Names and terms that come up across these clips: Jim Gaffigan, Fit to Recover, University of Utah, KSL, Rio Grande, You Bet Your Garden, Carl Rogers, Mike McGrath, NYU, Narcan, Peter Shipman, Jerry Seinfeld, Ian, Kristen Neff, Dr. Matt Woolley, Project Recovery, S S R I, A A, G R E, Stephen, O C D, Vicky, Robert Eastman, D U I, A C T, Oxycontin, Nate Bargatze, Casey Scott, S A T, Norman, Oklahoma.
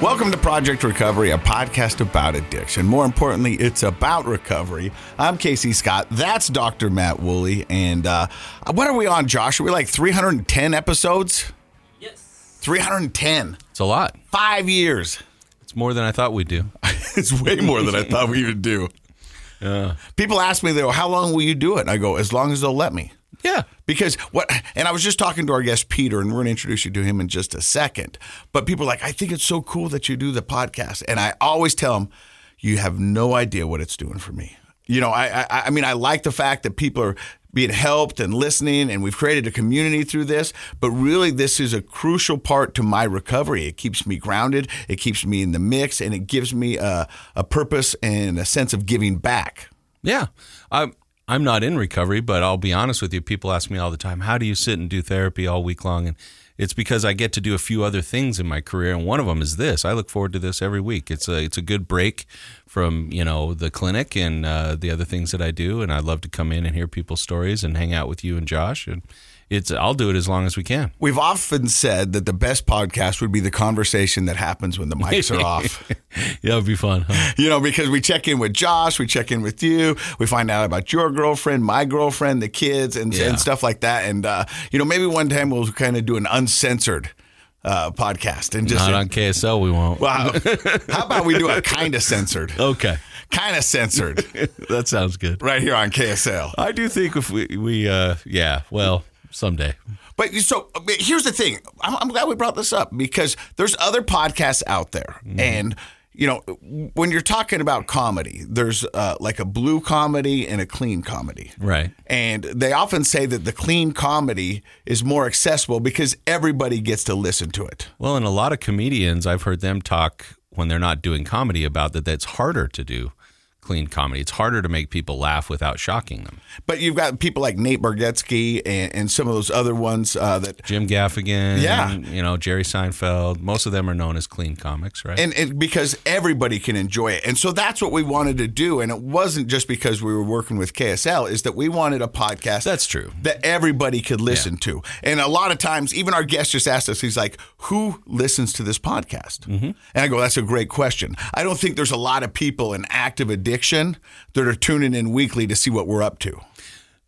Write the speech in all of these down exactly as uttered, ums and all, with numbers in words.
Welcome to Project Recovery, a podcast about addiction. More importantly, it's about recovery. I'm Casey Scott. That's Doctor Matt Woolley. And uh, what are we on, Josh? Are we like three hundred ten episodes? Yes. three hundred ten. It's a lot. Five years. It's more than I thought we'd do. It's way more than I thought we would do. Uh. People ask me, though, how long will you do it? And I go, as long as they'll let me. Yeah. Because what, and I was just talking to our guest, Peter, and we're going to introduce you to him in just a second. But people are like, I think it's so cool that you do the podcast. And I always tell them, you have no idea what it's doing for me. You know, I, I, I mean, I like the fact that people are being helped and listening, and we've created a community through this. But really, this is a crucial part to my recovery. It keeps me grounded. It keeps me in the mix, and it gives me a, a purpose and a sense of giving back. Yeah. Um, I'm not in recovery, but I'll be honest with you. People ask me all the time, how do you sit and do therapy all week long? And it's because I get to do a few other things in my career. And one of them is this. I look forward to this every week. It's a, it's a good break from, you know, the clinic and uh, the other things that I do. And I love to come in and hear people's stories and hang out with you and Josh. And it's, I'll do it as long as we can. We've often said that the best podcast would be the conversation that happens when the mics are off. Yeah, it'd be fun, huh? You know, because we check in with Josh, we check in with you, we find out about your girlfriend, my girlfriend, the kids, and, yeah. and stuff like that. And, uh, you know, maybe one time we'll kind of do an uncensored uh, podcast. And just not on K S L, we won't. Well, how about we do a kind of censored? Okay. Kind of censored. That sounds good. Right here on K S L. I do think if we, we uh, yeah, well... someday. But so here's the thing. I'm, I'm glad we brought this up because there's other podcasts out there. Mm. And, you know, when you're talking about comedy, there's uh, like a blue comedy and a clean comedy. Right. And they often say that the clean comedy is more accessible because everybody gets to listen to it. Well, and a lot of comedians, I've heard them talk when they're not doing comedy about that. That's harder to do. Clean comedy. It's harder to make people laugh without shocking them. But you've got people like Nate Bargatze and, and some of those other ones uh, that Jim Gaffigan, yeah, and, you know, Jerry Seinfeld. Most of them are known as clean comics, right? And, and because everybody can enjoy it, and so that's what we wanted to do. And it wasn't just because we were working with K S L; is that we wanted a podcast that's true that everybody could listen yeah. to. And a lot of times, even our guest just asked us, he's like, "Who listens to this podcast?" Mm-hmm. And I go, "That's a great question. I don't think there's a lot of people in active addiction." that are tuning in weekly to see what we're up to.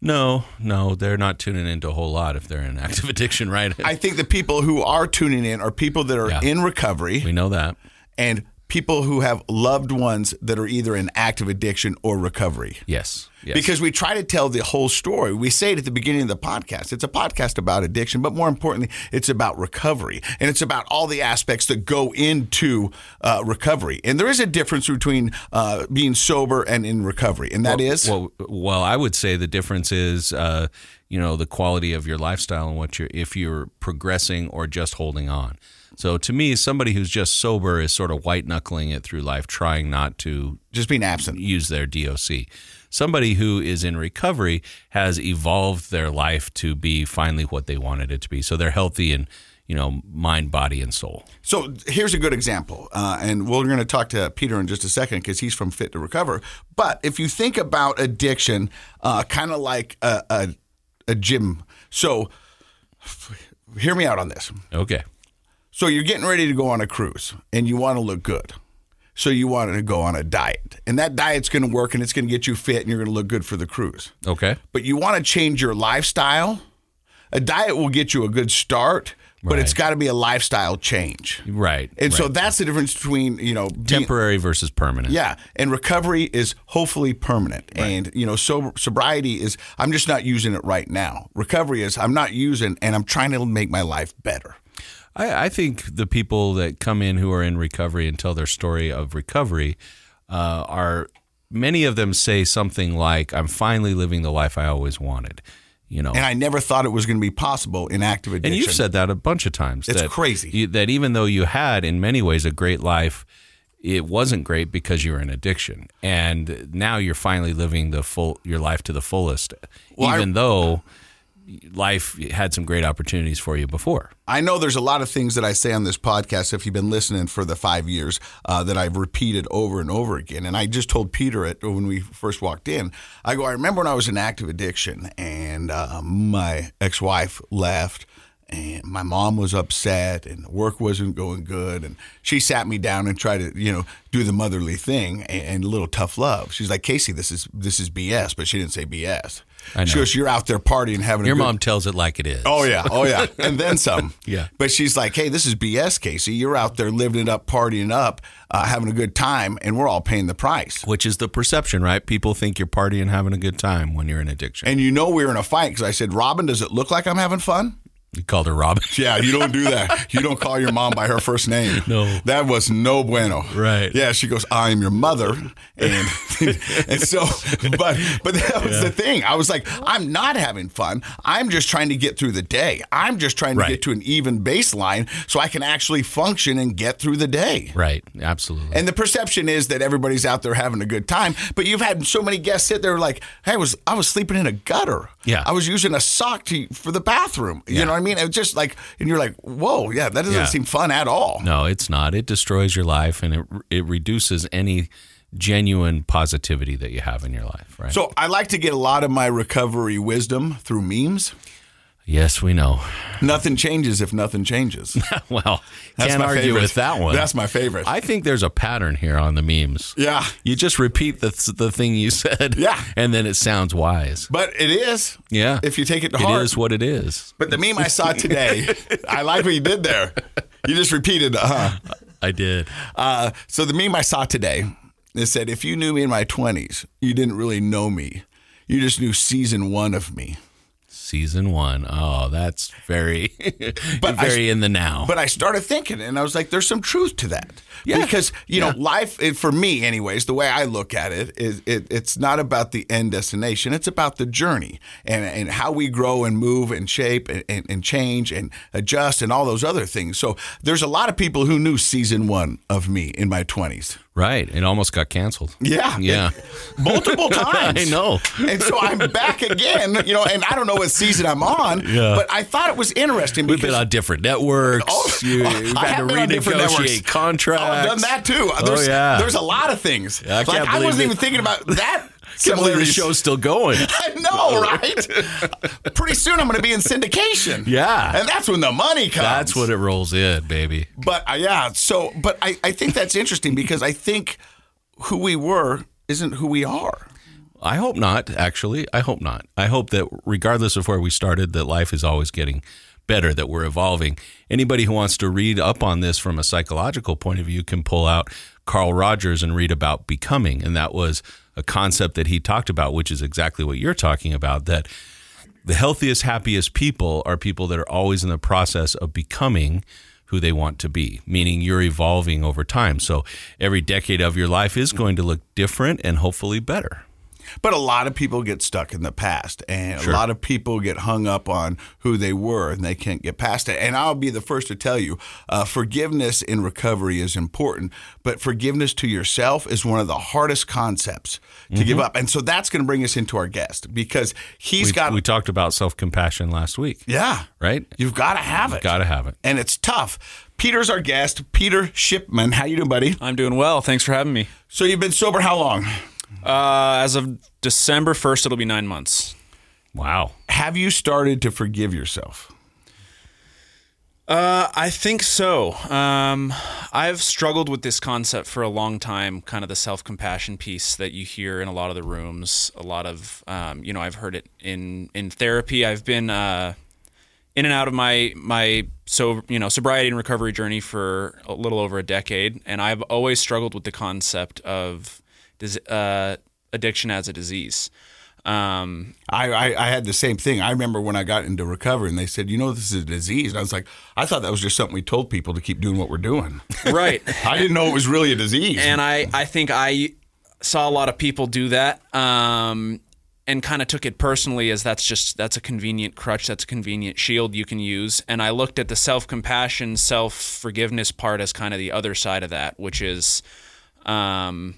No, no, they're not tuning into a whole lot if they're in active addiction, right? I think the people who are tuning in are people that are yeah, in recovery. We know that. And people who have loved ones that are either in active addiction or recovery. Yes, yes. Because we try to tell the whole story. We say it at the beginning of the podcast. It's a podcast about addiction, but more importantly, it's about recovery. And it's about all the aspects that go into uh, recovery. And there is a difference between uh, being sober and in recovery. And that well, is? Well, well, I would say the difference is, uh, you know, the quality of your lifestyle and what you're, if you're progressing or just holding on. So to me, somebody who's just sober is sort of white-knuckling it through life, trying not to just being absent, use their D O C. Somebody who is in recovery has evolved their life to be finally what they wanted it to be. So they're healthy in, you know, mind, body, and soul. So here's a good example, uh, and we're going to talk to Peter in just a second because he's from Fit to Recover. But if you think about addiction, uh, kind of like a, a, a gym. So hear me out on this. Okay. So you're getting ready to go on a cruise, and you want to look good. So you want to go on a diet. And that diet's going to work, and it's going to get you fit, and you're going to look good for the cruise. Okay. But you want to change your lifestyle. A diet will get you a good start, but right, it's got to be a lifestyle change. Right. And right, so that's the difference between, you know, temporary being, versus permanent. Yeah. And recovery is hopefully permanent. Right. And, you know, so sobriety is, I'm just not using it right now. Recovery is, I'm not using, and I'm trying to make my life better. I, I think the people that come in who are in recovery and tell their story of recovery uh, are, many of them say something like, I'm finally living the life I always wanted. You know, and I never thought it was going to be possible in active addiction. And you've said that a bunch of times. It's that crazy. You, that even though you had in many ways a great life, it wasn't great because you were in addiction. And now you're finally living the full your life to the fullest, well, even I, though... life had some great opportunities for you before. I know there's a lot of things that I say on this podcast, if you've been listening for the five years, uh, that I've repeated over and over again. And I just told Peter it when we first walked in. I go, I remember when I was in active addiction and uh, my ex-wife left and my mom was upset, and work wasn't going good. And she sat me down and tried to, you know, do the motherly thing and, and a little tough love. She's like, Casey, this is this is B S, but she didn't say B S. I know. She goes, you're out there partying, having your a good... mom tells it like it is. Oh yeah, oh yeah, and then some. Yeah. But she's like, hey, this is B S, Casey. You're out there living it up, partying up, uh, having a good time, and we're all paying the price. Which is the perception, right? People think you're partying, having a good time when you're in addiction. And you know we were in a fight because I said, Robin, does it look like I'm having fun? You called her Robin. Yeah, you don't do that. You don't call your mom by her first name. No. That was no bueno. Right. Yeah, she goes, I am your mother. And and so, but but that was yeah. the thing. I was like, I'm not having fun. I'm just trying to get through the day. I'm just trying to right. get to an even baseline so I can actually function and get through the day. Right, absolutely. And the perception is that everybody's out there having a good time, but you've had so many guests sit there like, hey, I was, I was sleeping in a gutter. Yeah. I was using a sock to, for the bathroom, yeah. you know? I mean, it's just like, and you're like, whoa, yeah, that doesn't yeah. seem fun at all. No, it's not. It destroys your life, and it it reduces any genuine positivity that you have in your life, right? So I like to get a lot of my recovery wisdom through memes. Yes, we know. Nothing changes if nothing changes. Well, that's can't argue favorite. With that one. That's my favorite. I think there's a pattern here on the memes. Yeah. You just repeat the the thing you said. Yeah. And then it sounds wise. But it is. Yeah. If you take it to heart. It is what it is. But the meme I saw today, I like what you did there. You just repeated, uh-huh. I did. Uh, so the meme I saw today, it said, if you knew me in my twenties, you didn't really know me. You just knew season one of me. Season one. Oh, that's very, but very I, in the now. But I started thinking, and I was like, there's some truth to that. Yeah. Because, you yeah. know, life, for me anyways, the way I look at it, is it, it's not about the end destination. It's about the journey and, and how we grow and move and shape and, and, and change and adjust and all those other things. So there's a lot of people who knew season one of me in my twenties. Right. It almost got canceled. Yeah. Yeah. It, multiple times. I know. And so I'm back again, you know, and I don't know what season I'm on, yeah. but I thought it was interesting. We've been on different networks. Oh, you, you've I had to renegotiate contracts. Oh, I've done that too. There's, oh, yeah. there's a lot of things. Yeah, I, like, I wasn't it. even thinking about that. Can't believe the show's still going. I know, right? Pretty soon I'm going to be in syndication. Yeah. And that's when the money comes. That's when it rolls in, baby. But, uh, yeah, so, but I, I think that's interesting because I think who we were isn't who we are. I hope not, actually. I hope not. I hope that regardless of where we started, that life is always getting better, that we're evolving. Anybody who wants to read up on this from a psychological point of view can pull out Carl Rogers and read about becoming. And that was a concept that he talked about, which is exactly what you're talking about, that the healthiest, happiest people are people that are always in the process of becoming who they want to be, meaning you're evolving over time. So every decade of your life is going to look different and hopefully better. But a lot of people get stuck in the past, and sure. a lot of people get hung up on who they were, and they can't get past it. And I'll be the first to tell you, uh, forgiveness in recovery is important, but forgiveness to yourself is one of the hardest concepts to mm-hmm. give up. And so that's going to bring us into our guest, because he's We've, got— We talked about self-compassion last week. Yeah. Right? You've got to have You've it. Got to have it. And it's tough. Peter's our guest, Peter Shipman. How you doing, buddy? I'm doing well. Thanks for having me. So you've been sober how long? Uh, as of December first, it'll be nine months. Wow. Have you started to forgive yourself? Uh, I think so. Um, I've struggled with this concept for a long time, kind of the self-compassion piece that you hear in a lot of the rooms, a lot of, um, you know, I've heard it in, in therapy. I've been, uh, in and out of my, my, so, you know, sobriety and recovery journey for a little over a decade. And I've always struggled with the concept of, Uh, addiction as a disease. Um, I, I, I had the same thing. I remember when I got into recovery and they said, you know, this is a disease. And I was like, I thought that was just something we told people to keep doing what we're doing. Right. I didn't know it was really a disease. And I, I think I saw a lot of people do that um, and kind of took it personally as that's just, that's a convenient crutch. That's a convenient shield you can use. And I looked at the self-compassion, self-forgiveness part as kind of the other side of that, which is... Um,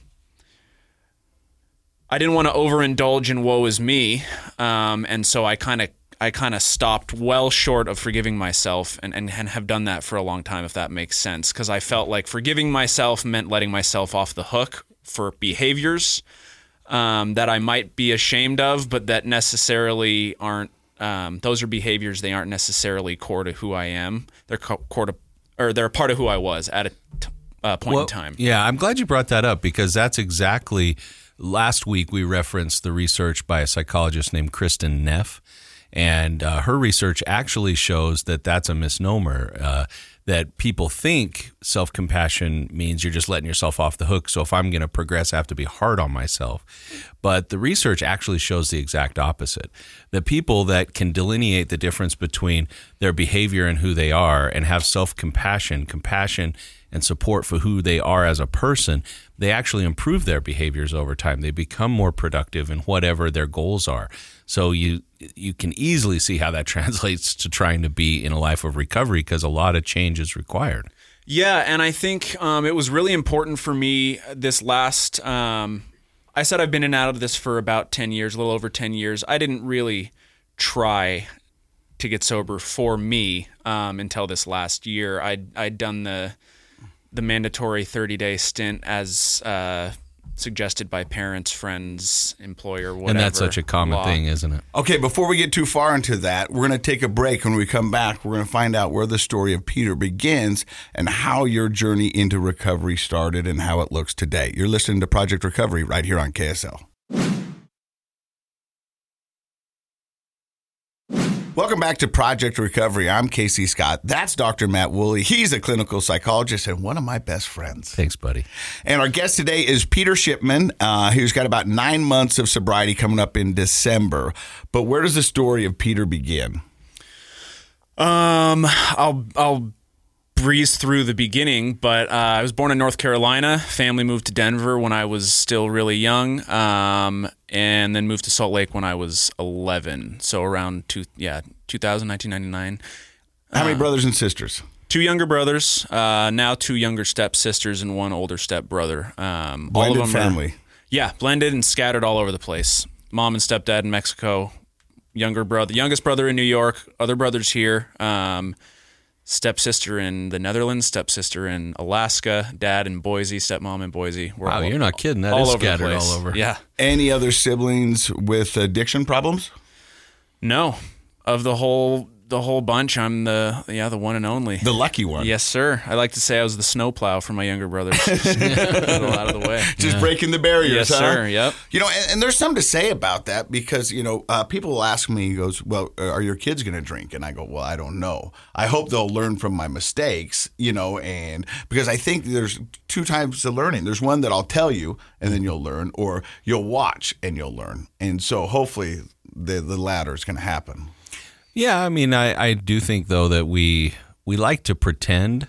I didn't want to overindulge in woe is me, um, and so I kind of I kind of stopped well short of forgiving myself, and, and, and have done that for a long time, if that makes sense, because I felt like forgiving myself meant letting myself off the hook for behaviors um, that I might be ashamed of, but that necessarily aren't Um, those are behaviors. They aren't necessarily core to who I am. They're core to, or they're a part of who I was at a t- uh, point well, in time. Yeah, I'm glad you brought that up, because that's exactly. Last week we referenced the research by a psychologist named Kristen Neff, and uh, her research actually shows that that's a misnomer. Uh, that people think self-compassion means you're just letting yourself off the hook. So if I'm going to progress, I have to be hard on myself. But the research actually shows the exact opposite. The people that can delineate the difference between their behavior and who they are and have self-compassion, compassion and support for who they are as a person, they actually improve their behaviors over time. They become more productive in whatever their goals are. So you you can easily see how that translates to trying to be in a life of recovery, because a lot of change is required. Yeah, and I think um, it was really important for me this last, um, I said I've been in and out of this for about ten years, a little over ten years. I didn't really try to get sober for me um, until this last year. I'd, I'd done the... the mandatory thirty-day stint as uh, suggested by parents, friends, employer, whatever. And that's such a common law. thing, isn't it? Okay, before we get too far into that, we're going to take a break. When we come back, we're going to find out where the story of Peter begins and how your journey into recovery started and how it looks today. You're listening to Project Recovery right here on K S L. Welcome back to Project Recovery. I'm Casey Scott. That's Doctor Matt Woolley. He's a clinical psychologist and one of my best friends. Thanks, buddy. And our guest today is Peter Shipman, uh, who's got about nine months of sobriety coming up in December. But where does the story of Peter begin? Um, I'll I'll breeze through the beginning, but uh, I was born in North Carolina. Family moved to Denver when I was still really young. Um And then moved to Salt Lake when I was eleven. So around two, yeah, two thousand, nineteen ninety-nine. How many uh, brothers and sisters? Two younger brothers. Uh, now two younger stepsisters and one older stepbrother. Um, blended all of them family. Are, yeah, blended and scattered all over the place. Mom and stepdad in Mexico. Younger brother, youngest brother in New York. Other brothers here. Um, stepsister in the Netherlands. Stepsister in Alaska. Dad in Boise. Stepmom in Boise. We're wow, all, you're not kidding. That all is all scattered over all over. Yeah. Any other siblings with addiction problems? No. Of the whole the whole bunch, I'm the yeah the one and only. The lucky one. Yes, sir. I like to say I was the snowplow for my younger brothers. Just out of the way. Just yeah. breaking the barriers. Yes, huh? sir. Yep. You know, and, and there's something to say about that, because you know uh, people will ask me, he goes, "Well, are your kids going to drink?" And I go, "Well, I don't know. I hope they'll learn from my mistakes." You know, and because I think there's two types of learning. There's one that I'll tell you, and then you'll learn, or you'll watch and you'll learn. And so hopefully the the latter is going to happen. Yeah, I mean, I, I do think, though, that we we like to pretend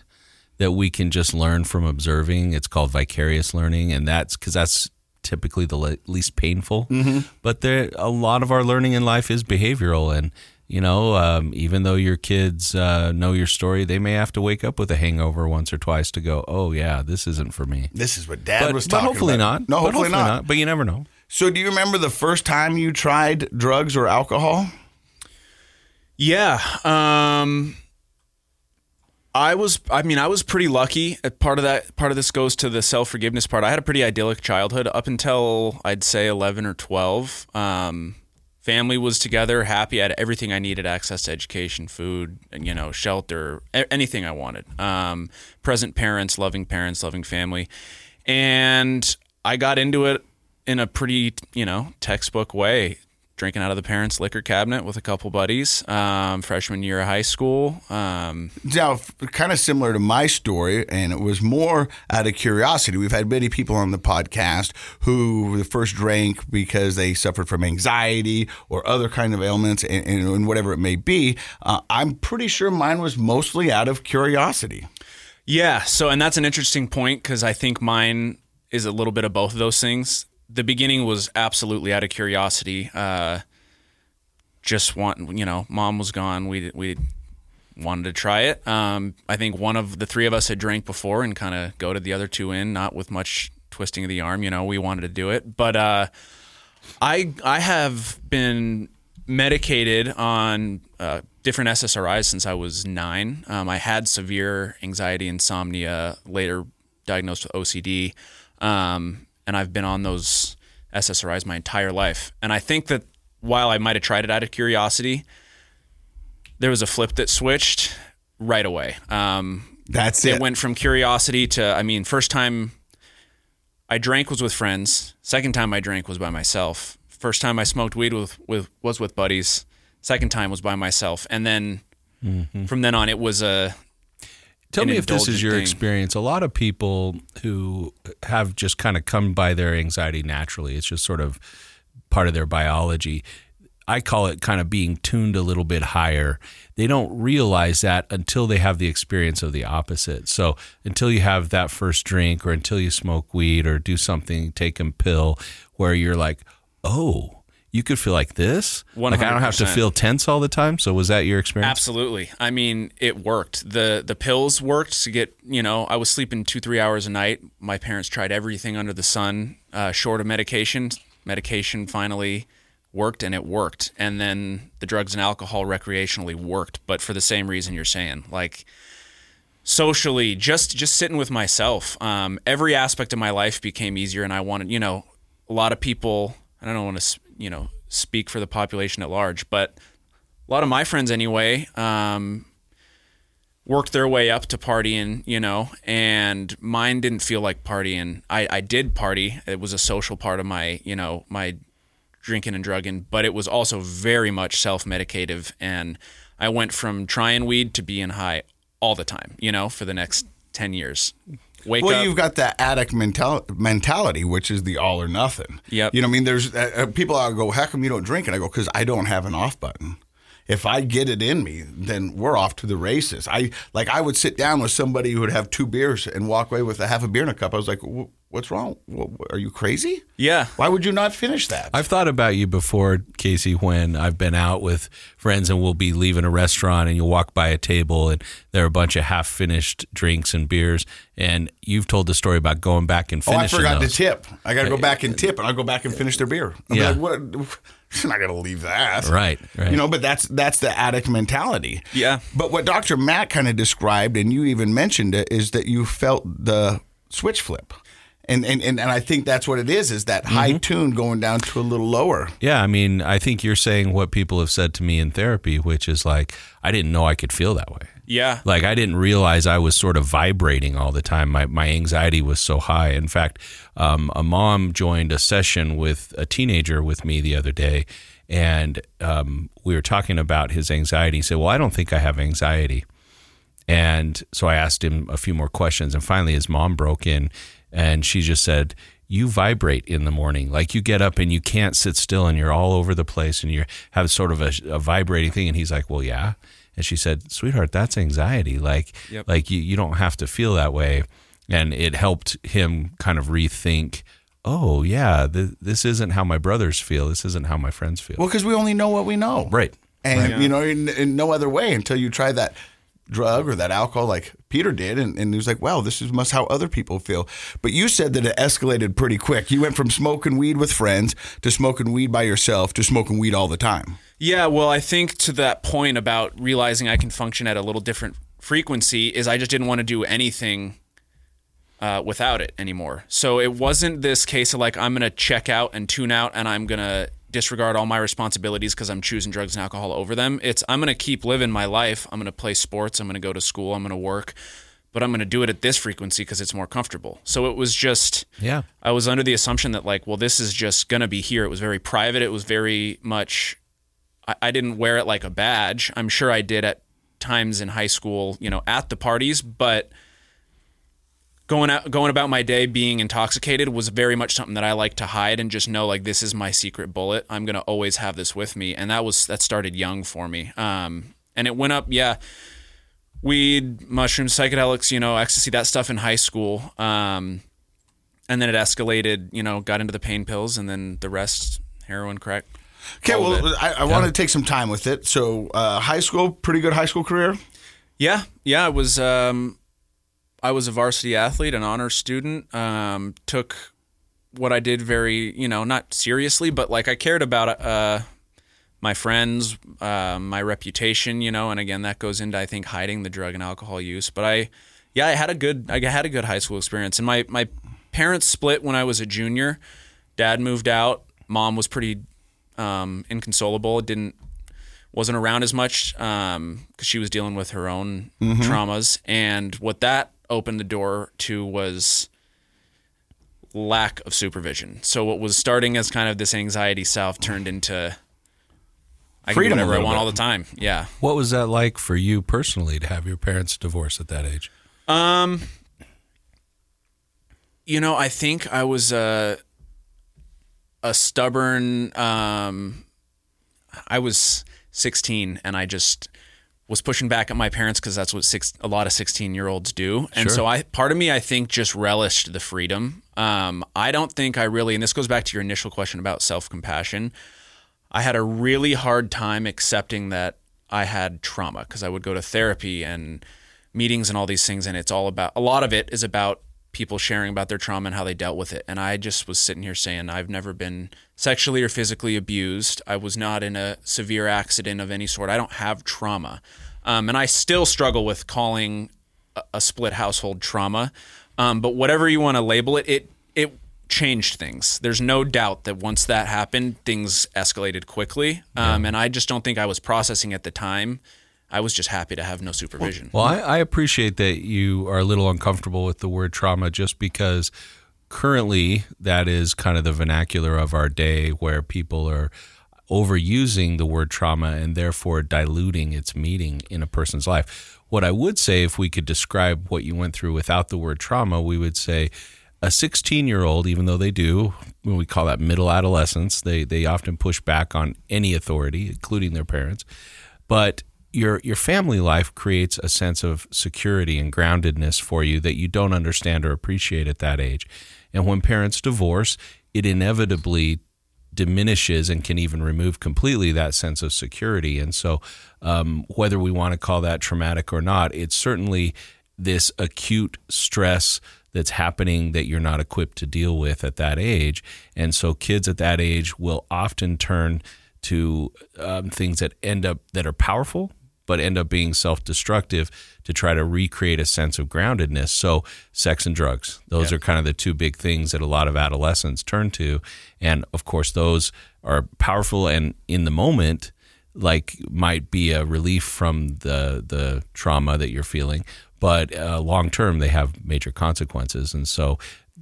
that we can just learn from observing. It's called vicarious learning, and that's because that's typically the le- least painful. Mm-hmm. But there, a lot of our learning in life is behavioral, and, you know, um, even though your kids uh, know your story, they may have to wake up with a hangover once or twice to go, oh, yeah, this isn't for me. This is what Dad but, was talking about. But hopefully about. not. No, hopefully, hopefully not. not. But you never know. So do you remember the first time you tried drugs or alcohol? Yeah, um, I was. I mean, I was pretty lucky. Part of that, part of this goes to the self-forgiveness part. I had a pretty idyllic childhood up until I'd say eleven or twelve. Um, family was together, happy. I had everything I needed: access to education, food, you know, shelter, anything I wanted. Um, present parents, loving parents, loving family, and I got into it in a pretty, you know, textbook way. Drinking out of the parents' liquor cabinet with a couple buddies, um, freshman year of high school. Um, now, kind of similar to my story, and it was more out of curiosity. We've had many people on the podcast who first drank because they suffered from anxiety or other kind of ailments and, and, and whatever it may be. Uh, I'm pretty sure mine was mostly out of curiosity. Yeah, so and that's an interesting point, because I think mine is a little bit of both of those things. The beginning was absolutely out of curiosity. Uh, just want, you know, mom was gone. We we wanted to try it. Um, I think one of the three of us had drank before and kind of goaded the other two in, not with much twisting of the arm. You know, we wanted to do it. But uh, I I have been medicated on uh, different S S R Is since I was nine. Um, I had severe anxiety, insomnia, later diagnosed with O C D. Um And I've been on those S S R Is my entire life. And I think that while I might have tried it out of curiosity, there was a flip that switched right away. Um, That's it. It went from curiosity to, I mean, first time I drank was with friends. Second time I drank was by myself. First time I smoked weed with, with was with buddies. Second time was by myself. And then mm-hmm. from then on, it was a... Tell me if this is your thing. Experience. A lot of people who have just kind of come by their anxiety naturally, it's just sort of part of their biology. I call it kind of being tuned a little bit higher. They don't realize that until they have the experience of the opposite. So until you have that first drink or until you smoke weed or do something, take a pill, where you're like, oh, you could feel like this? one hundred percent. Like I don't have to feel tense all the time? So was that your experience? Absolutely. I mean, it worked. The the pills worked to get, you know, I was sleeping two, three hours a night. My parents tried everything under the sun, uh, short of medication. Medication finally worked, and it worked. And then the drugs and alcohol recreationally worked, but for the same reason you're saying, like socially, just, just sitting with myself. Um, every aspect of my life became easier. And I wanted, you know, a lot of people, I don't want to, you know, speak for the population at large, but a lot of my friends anyway, um, worked their way up to partying, you know, and mine didn't feel like partying. I, I did party. It was a social part of my, you know, my drinking and drugging, but it was also very much self-medicative. And I went from trying weed to being high all the time, you know, for the next ten years. Wake well, up. You've got that addict mental- mentality, which is the all or nothing. Yep. You know what I mean? There's uh, people out go, how come you don't drink? And I go, because I don't have an off button. If I get it in me, then we're off to the races. I like I would sit down with somebody who would have two beers and walk away with a half a beer in a cup. I was like, what's wrong? Are you crazy? Yeah. Why would you not finish that? I've thought about you before, Casey, when I've been out with friends and we'll be leaving a restaurant and you'll walk by a table and there are a bunch of half-finished drinks and beers. And you've told the story about going back and finishing those. Oh, I forgot those. to tip. I got to go back and tip, and I'll go back and finish their beer. I'll yeah. be like, what? I'm not going to leave that. Right, right. You know, but that's that's the addict mentality. Yeah. But what Doctor Matt kind of described, and you even mentioned it, is that you felt the switch flip. And and, and, and I think that's what it is, is that mm-hmm. high tune going down to a little lower. Yeah, I mean, I think you're saying what people have said to me in therapy, which is like, I didn't know I could feel that way. Yeah. Like I didn't realize I was sort of vibrating all the time. My my anxiety was so high. In fact, um, a mom joined a session with a teenager with me the other day, and um, we were talking about his anxiety. He said, well, I don't think I have anxiety. And so I asked him a few more questions, and finally his mom broke in, and she just said, you vibrate in the morning. Like you get up and you can't sit still, and you're all over the place, and you have sort of a, a vibrating thing. And he's like, well, yeah. And she said, sweetheart, that's anxiety. Like, yep. like you, you don't have to feel that way. And it helped him kind of rethink, oh, yeah, th- this isn't how my brothers feel. This isn't how my friends feel. Well, because we only know what we know. Right. And, right. you know, in, in no other way until you try that drug or that alcohol like Peter did. And, and he was like, wow, this is must how other people feel. But you said that it escalated pretty quick. You went from smoking weed with friends to smoking weed by yourself to smoking weed all the time. Yeah, well, I think to that point about realizing I can function at a little different frequency is I just didn't want to do anything uh, without it anymore. So it wasn't this case of like, I'm going to check out and tune out and I'm going to disregard all my responsibilities because I'm choosing drugs and alcohol over them. It's I'm going to keep living my life. I'm going to play sports. I'm going to go to school. I'm going to work, but I'm going to do it at this frequency because it's more comfortable. So it was just, yeah, I was under the assumption that like, well, this is just going to be here. It was very private. It was very much, I, I didn't wear it like a badge. I'm sure I did at times in high school, you know, at the parties, but Going out, going about my day being intoxicated was very much something that I like to hide and just know like this is my secret bullet. I'm going to always have this with me. And that was, that started young for me. Um, and it went up. Yeah. Weed, mushrooms, psychedelics, you know, ecstasy, that stuff in high school. Um, and then it escalated, you know, got into the pain pills and then the rest, heroin, crack. Okay. Well, I, I yeah. want to take some time with it. So, uh, high school, pretty good high school career. Yeah. Yeah. It was, um, I was a varsity athlete, an honor student, um, took what I did very, you know, not seriously, but like I cared about uh, my friends, uh, my reputation, you know, and again, that goes into, I think, hiding the drug and alcohol use. But I, yeah, I had a good, I had a good high school experience. And my, my parents split when I was a junior. Dad moved out. Mom was pretty um, inconsolable. Didn't wasn't around as much um, because she was dealing with her own mm-hmm. traumas. And what that opened the door to was lack of supervision. So what was starting as kind of this anxiety self turned into I freedom, can do whatever I want bit. All the time. Yeah. What was that like for you personally to have your parents divorce at that age? Um, you know, I think I was a a stubborn. Um, I was sixteen, and I just was pushing back at my parents because that's what six a lot of sixteen-year-olds do. And sure. so, I part of me, I think, just relished the freedom. Um, I don't think I really, and this goes back to your initial question about self-compassion. I had a really hard time accepting that I had trauma because I would go to therapy and meetings and all these things. And it's all about, a lot of it is about people sharing about their trauma and how they dealt with it. And I just was sitting here saying, I've never been sexually or physically abused. I was not in a severe accident of any sort. I don't have trauma. Um, and I still struggle with calling a, a split household trauma. Um, but whatever you want to label it, it, it, changed things. There's no doubt that once that happened, things escalated quickly. Um, yeah. And I just don't think I was processing at the time. I was just happy to have no supervision. Well, well I, I appreciate that you are a little uncomfortable with the word trauma just because currently that is kind of the vernacular of our day where people are overusing the word trauma and therefore diluting its meaning in a person's life. What I would say, if we could describe what you went through without the word trauma, we would say a sixteen-year-old, even though they do, we call that middle adolescence, they they often push back on any authority, including their parents. But your your family life creates a sense of security and groundedness for you that you don't understand or appreciate at that age. And when parents divorce, it inevitably diminishes and can even remove completely that sense of security. And so um, whether we want to call that traumatic or not, it's certainly this acute stress that's happening that you're not equipped to deal with at that age. And so kids at that age will often turn to um, things that end up that are powerful, but end up being self-destructive to try to recreate a sense of groundedness. So sex and drugs, those yeah. are kind of the two big things that a lot of adolescents turn to. And of course, those are powerful and in the moment, like might be a relief from the the trauma that you're feeling. But uh, long-term, they have major consequences. And so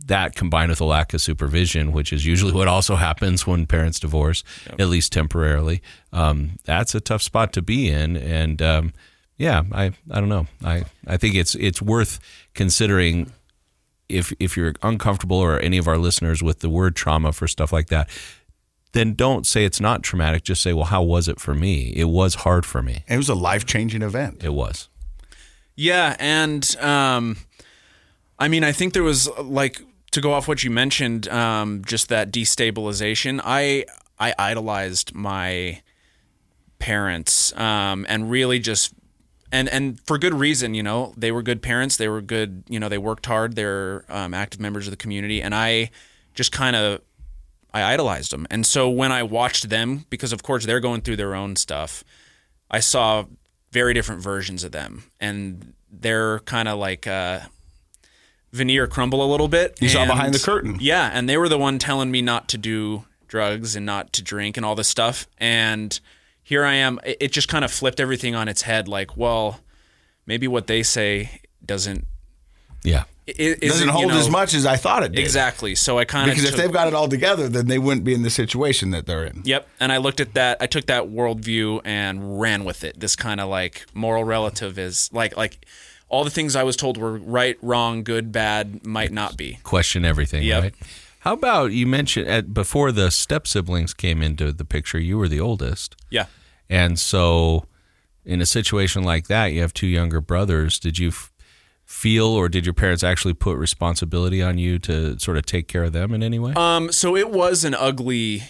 that combined with a lack of supervision, which is usually what also happens when parents divorce, yep. at least temporarily, um, that's a tough spot to be in. And um, yeah, I, I don't know. I, I think it's it's worth considering if if you're uncomfortable or any of our listeners with the word trauma for stuff like that, then don't say it's not traumatic. Just say, well, how was it for me? It was hard for me. It was a life-changing event. It was. Yeah. And, um, I mean, I think there was like, to go off what you mentioned, um, just that destabilization, I, I idolized my parents, um, and really just, and, and for good reason, you know, they were good parents. They were good, you know, they worked hard. They're, um, active members of the community. And I just kind of, I idolized them. And so when I watched them, because of course they're going through their own stuff, I saw very different versions of them. And they're kind of like uh, veneer crumble a little bit. You and, saw behind the curtain. Yeah. And they were the one telling me not to do drugs and not to drink and all this stuff. And here I am. It, it just kind of flipped everything on its head. Like, well, maybe what they say doesn't. Yeah. It doesn't hold you know, as much as I thought it did. Exactly. So I kind of Because took, if they've got it all together, then they wouldn't be in the situation that they're in. Yep. And I looked at that. I took that worldview and ran with it. This kind of like moral relative is like like all the things I was told were right, wrong, good, bad, might not be. Question everything, yep. right? How about you mentioned at, before the step-siblings came into the picture, you were the oldest. Yeah. And so in a situation like that, you have two younger brothers. Did you – feel or did your parents actually put responsibility on you to sort of take care of them in any way? Um, so it was an ugly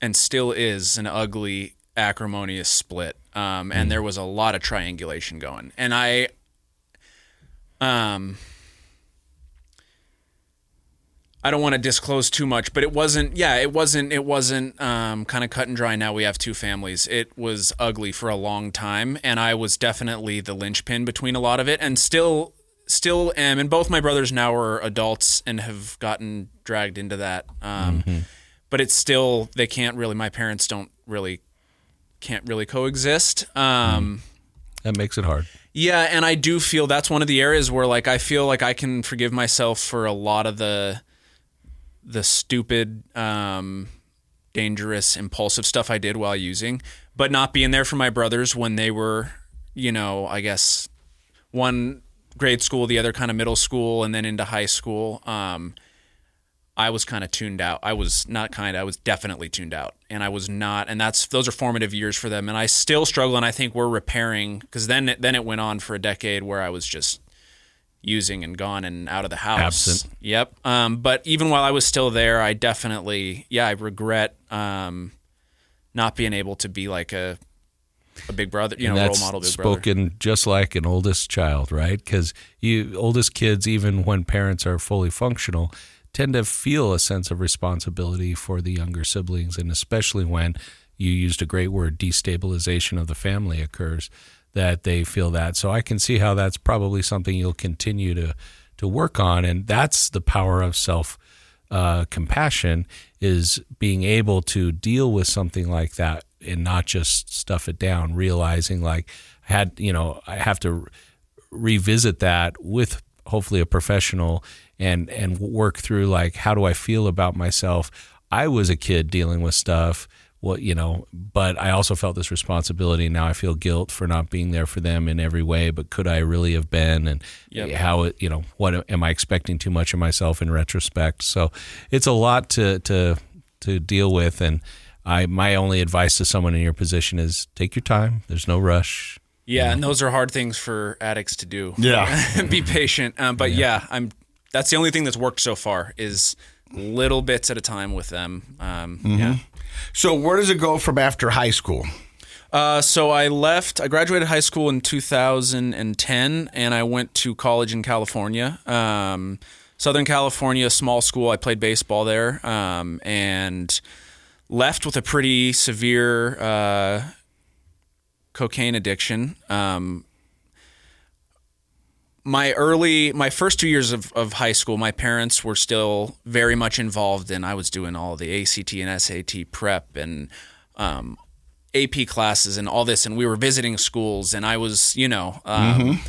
and still is an ugly acrimonious split. Um, and mm. there was a lot of triangulation going. And I, um, I don't want to disclose too much, but it wasn't, yeah, it wasn't, it wasn't um, kind of cut and dry. Now we have two families. It was ugly for a long time. And I was definitely the linchpin between a lot of it and still Still am, and both my brothers now are adults and have gotten dragged into that. Um, mm-hmm. But it's still, they can't really, my parents don't really can't really coexist. Um, that makes it hard. Yeah, and I do feel that's one of the areas where, like, I feel like I can forgive myself for a lot of the the stupid, um, dangerous, impulsive stuff I did while using, but not being there for my brothers when they were, you know, I guess one grade school, the other kind of middle school, and then into high school. Um, I was kind of tuned out. I was not kind. I was definitely tuned out, and I was not. And that's those are formative years for them. And I still struggle, and I think we're repairing because then then it went on for a decade where I was just using and gone and out of the house. Absent. Yep. Um, but even while I was still there, I definitely, yeah, I regret um, not being able to be like a a big brother, you know, role model big brother. Spoken just like an oldest child, right? Because you oldest kids, even when parents are fully functional, tend to feel a sense of responsibility for the younger siblings, and especially when you used a great word, destabilization of the family occurs, that they feel that. So I can see how that's probably something you'll continue to to work on, and that's the power of self uh, compassion, is being able to deal with something like that and not just stuff it down, realizing like I had, you know, I have to re- revisit that with hopefully a professional and and work through like, how do I feel about myself? I was a kid dealing with stuff, well, you know, but I also felt this responsibility. Now I feel guilt for not being there for them in every way, but could I really have been? And yep. how, you know, what am I expecting too much of myself in retrospect? So it's a lot to to to deal with. And I my only advice to someone in your position is take your time. There's no rush. Yeah, and those are hard things for addicts to do. Yeah. Be patient. Um, but yeah. yeah, I'm. That's the only thing that's worked so far is little bits at a time with them. Um, mm-hmm. Yeah. So where does it go from after high school? Uh, so I left. I graduated high school in two thousand ten, and I went to college in California, um, Southern California, small school. I played baseball there, um, and left with a pretty severe Uh, cocaine addiction. Um, my early, my first two years of, of high school, my parents were still very much involved in, I was doing all the A C T and S A T prep and um, A P classes and all this. And we were visiting schools, and I was, you know, um, mm-hmm.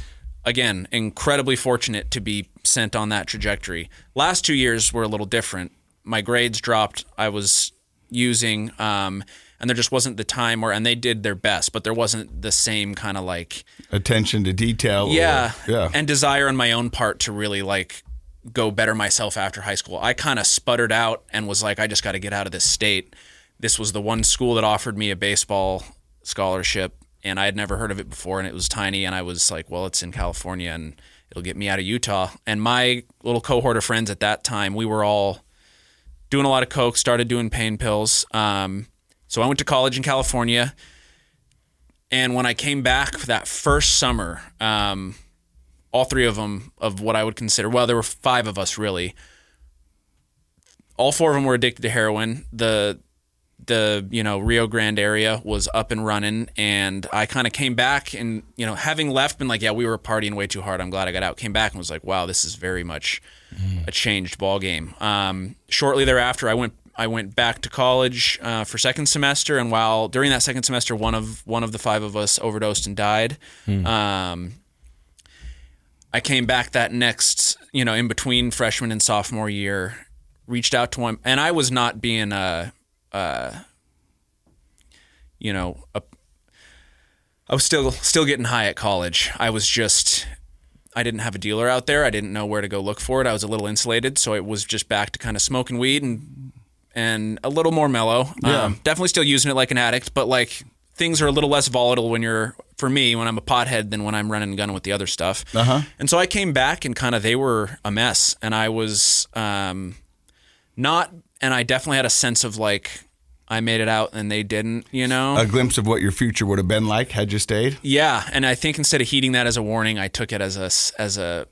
again, incredibly fortunate to be sent on that trajectory. Last two years were a little different. My grades dropped. I was using, um, and there just wasn't the time where, and they did their best, but there wasn't the same kind of like attention to detail. Yeah, or, yeah. And desire on my own part to really like go better myself after high school. I kind of sputtered out and was like, I just got to get out of this state. This was the one school that offered me a baseball scholarship, and I had never heard of it before, and it was tiny. And I was like, well, it's in California and it'll get me out of Utah. And my little cohort of friends at that time, we were all doing a lot of coke, started doing pain pills. Um, So I went to college in California, and when I came back that first summer, um, all three of them of what I would consider, well, there were five of us really. All four of them were addicted to heroin. The, the you know, Rio Grande area was up and running, and I kind of came back and, you know, having left, been like, yeah, we were partying way too hard. I'm glad I got out. Came back and was like, wow, this is very much mm. a changed ballgame. Um, shortly thereafter, I went I went back to college uh, for second semester, and while during that second semester, one of one of the five of us overdosed and died. Mm. Um, I came back that next, you know, in between freshman and sophomore year, reached out to one, and I was not being a, a you know, a, I was still still getting high at college. I was just. I didn't have a dealer out there. I didn't know where to go look for it. I was a little insulated, so it was just back to kind of smoking weed and. and a little more mellow. Yeah. Um, definitely still using it like an addict, but like things are a little less volatile when you're, for me, when I'm a pothead than when I'm running and gunning with the other stuff. Uh-huh. And so I came back and kind of, they were a mess, and I was um, not, and I definitely had a sense of like, I made it out and they didn't, you know? A glimpse of what your future would have been like had you stayed? Yeah. And I think instead of heeding that as a warning, I took it as a, as a,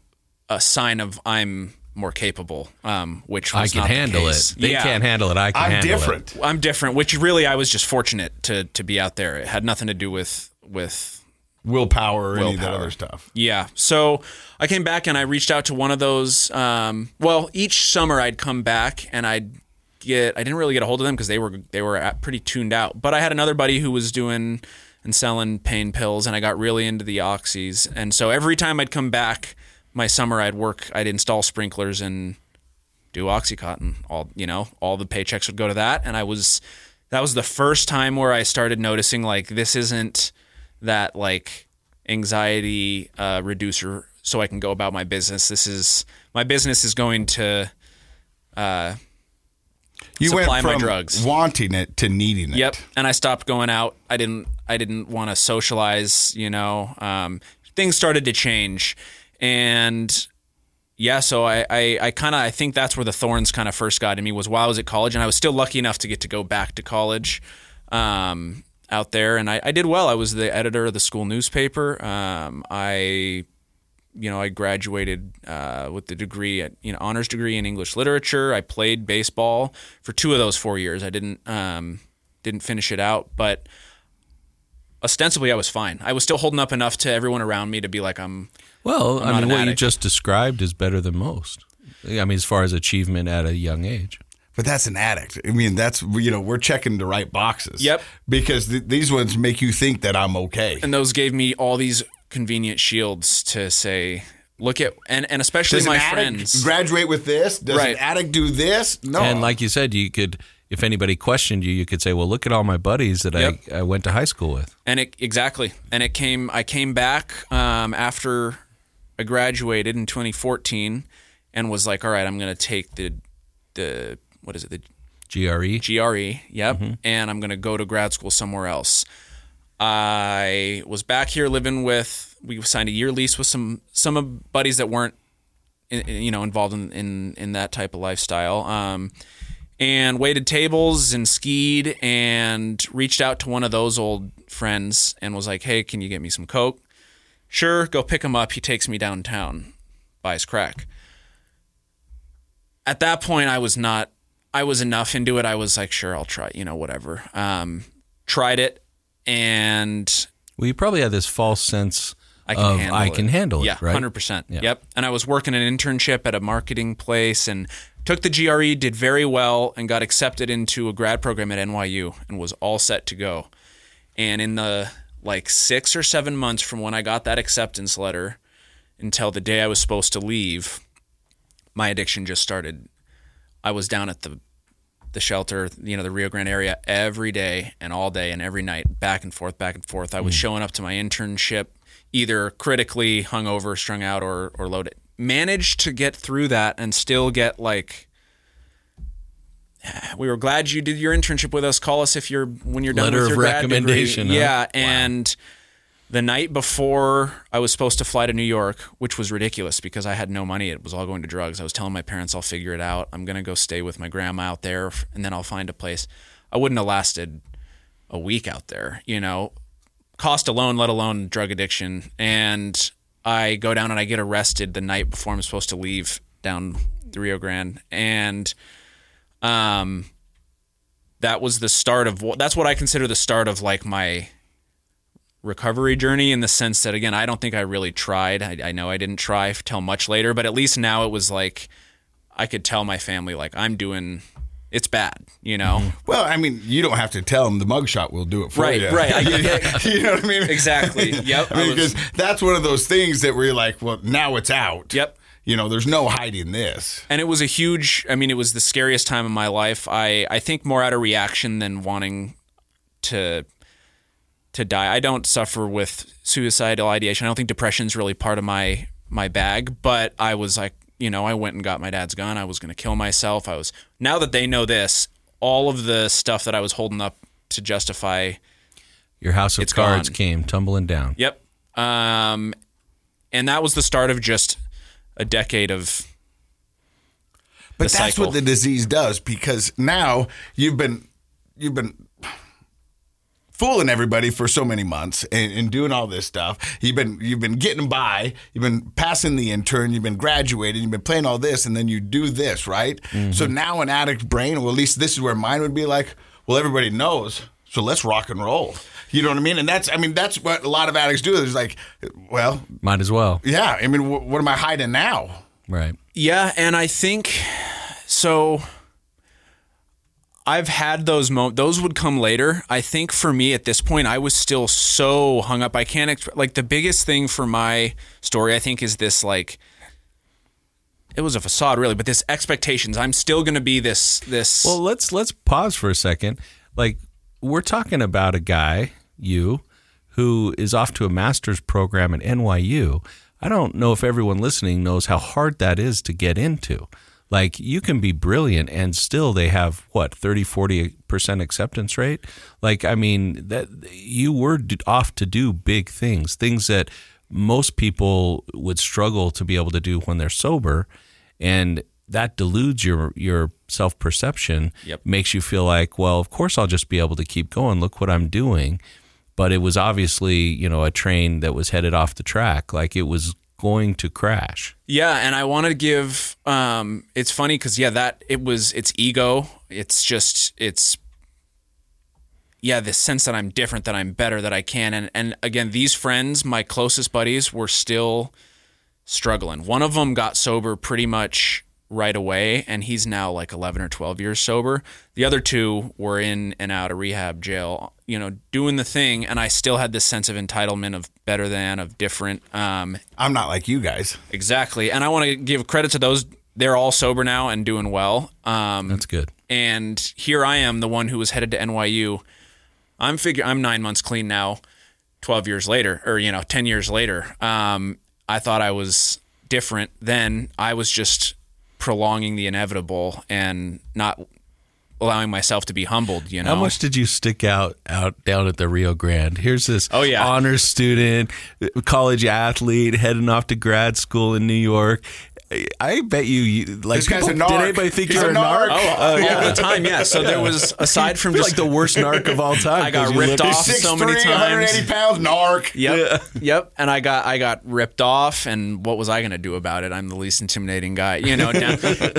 a sign of I'm more capable, um, which was I can not handle the case. It. They yeah. can't handle it. I can I'm handle different. It. I'm different, which really I was just fortunate to to be out there. It had nothing to do with with willpower or willpower. Any of that other stuff. Yeah. So I came back and I reached out to one of those. Um, well, each summer I'd come back and I'd get, I didn't really get a hold of them because they were they were at, pretty tuned out. But I had another buddy who was doing and selling pain pills, and I got really into the oxys. And so every time I'd come back my summer, I'd work, I'd install sprinklers and do Oxycontin. All, you know, all the paychecks would go to that. And I was, that was the first time where I started noticing, like, this isn't that, like, anxiety uh, reducer so I can go about my business. This is, my business is going to uh, you supply went from my drugs. Wanting it to needing it. Yep. And I stopped going out. I didn't, I didn't want to socialize, you know, um, things started to change. And yeah, so I, I, I kind of, I think that's where the thorns kind of first got in me, was while I was at college, and I was still lucky enough to get to go back to college, um, out there. And I, I did well. I was the editor of the school newspaper. Um, I, you know, I graduated, uh, with the degree at, you know, honors degree in English literature. I played baseball for two of those four years. I didn't, um, didn't finish it out, but ostensibly I was fine. I was still holding up enough to everyone around me to be like, I'm, Well, I'm I mean, what addict. You just described is better than most. I mean, as far as achievement at a young age. But that's an addict. I mean, that's, you know, we're checking the right boxes. Yep. Because th- these ones make you think that I'm okay. And those gave me all these convenient shields to say, look at, and, and especially does my friends. Graduate with this? Does right. an addict do this? No. And like you said, you could, if anybody questioned you, you could say, well, look at all my buddies that yep. I, I went to high school with. And it, exactly. And it came, I came back um, after I graduated in twenty fourteen and was like, all right, I'm going to take the, the, what is it? The G R E. G R E. Yep. Mm-hmm. And I'm going to go to grad school somewhere else. I was back here living with, we signed a year lease with some, some buddies that weren't, in, you know, involved in, in, in that type of lifestyle. Um, and waited tables and skied and reached out to one of those old friends and was like, hey, can you get me some Coke? Sure, go pick him up. He takes me downtown, buys crack. At that point, I was not, I was enough into it. I was like, sure, I'll try, you know, whatever. Um, tried it, and well, you probably had this false sense I can of handle I it. can handle it, yeah, right? one hundred percent. Yeah. Yep. And I was working an internship at a marketing place and took the G R E, did very well, and got accepted into a grad program at N Y U and was all set to go. And in the like six or seven months from when I got that acceptance letter until the day I was supposed to leave, my addiction just started. I was down at the the shelter, you know, the Rio Grande area every day and all day and every night, back and forth, back and forth. I was mm. showing up to my internship, either critically hungover, strung out, or or loaded. Managed to get through that and still get like, we were glad you did your internship with us. Call us if you're when you're done letter with your grad degree. Letter of recommendation. Yeah, huh? And wow. The night before I was supposed to fly to New York, which was ridiculous because I had no money. It was all going to drugs. I was telling my parents, I'll figure it out. I'm going to go stay with my grandma out there, and then I'll find a place. I wouldn't have lasted a week out there, you know, cost alone, let alone drug addiction. And I go down and I get arrested the night before I'm supposed to leave down the Rio Grande. And Um, that was the start of what, that's what I consider the start of like my recovery journey, in the sense that, again, I don't think I really tried. I, I know I didn't try till much later, but at least now it was like, I could tell my family, like, I'm doing, it's bad, you know? Mm-hmm. Well, I mean, you don't have to tell them, the mugshot will do it for right, you. Right, right. You know what I mean? Exactly. Yep. I mean, because that's one of those things that we're like, well, now it's out. Yep. You know, there's no hiding this. And it was a huge, I mean, it was the scariest time of my life. I, I think more out of reaction than wanting to to die. I don't suffer with suicidal ideation. I don't think depression's really part of my, my bag. But I was like, you know, I went and got my dad's gun. I was going to kill myself. I was, now that they know this, all of the stuff that I was holding up to justify. Your house of cards gone. Came tumbling down. Yep. Um, and that was the start of just a decade of But that's cycle. What the disease does, because now you've been you've been fooling everybody for so many months and, and doing all this stuff. You've been you've been getting by, you've been passing the intern, you've been graduating, you've been playing all this, and then you do this, right? Mm-hmm. So now an addict brain, well, at least this is where mine would be like, well, everybody knows, so let's rock and roll. You know what I mean? And that's, I mean, that's what a lot of addicts do. It's like, well. Might as well. Yeah. I mean, wh- what am I hiding now? Right. Yeah. And I think, so I've had those moments. Those would come later. I think for me at this point, I was still so hung up. I can't, exp- like the biggest thing for my story, I think, is this, like, it was a facade really, but this expectations, I'm still going to be this, this. Well, let's, let's pause for a second. Like, we're talking about a guy, you, who is off to a master's program at N Y U. I don't know if everyone listening knows how hard that is to get into. Like, you can be brilliant and still they have, what, thirty, forty percent acceptance rate? Like, I mean, that you were off to do big things, things that most people would struggle to be able to do when they're sober. And that deludes your your self-perception, yep. makes you feel like, well, of course I'll just be able to keep going. Look what I'm doing. But it was obviously, you know, a train that was headed off the track. Like, it was going to crash. Yeah, and I want to give. Um, it's funny because yeah, that it was. It's ego. It's just. It's. Yeah, this sense that I'm different, that I'm better, that I can. And and again, these friends, my closest buddies, were still struggling. One of them got sober pretty much right away, and he's now like eleven or twelve years sober. The other two were in and out of rehab, jail, you know, doing the thing. And I still had this sense of entitlement, of better than, of different. Um, I'm not like you guys. Exactly. And I want to give credit to those. They're all sober now and doing well. Um, That's good. And here I am, the one who was headed to N Y U. I'm figure I'm nine months clean now, twelve years later, or, you know, ten years later. Um, I thought I was different then. I was just prolonging the inevitable and not allowing myself to be humbled, you know. How much did you stick out out down at the Rio Grande? Here's this oh, yeah. honor student, college athlete, heading off to grad school in New York. I bet you, you like, this guy's people, a narc. Did anybody think He's you were a narc? narc? Oh, uh, yeah. All the time, yeah. So there was, aside from just like the worst narc of all time. I got ripped off so many times. one hundred eighty pounds, narc. Yep, yeah. yep. And I got I got ripped off, and what was I going to do about it? I'm the least intimidating guy, you know. Down,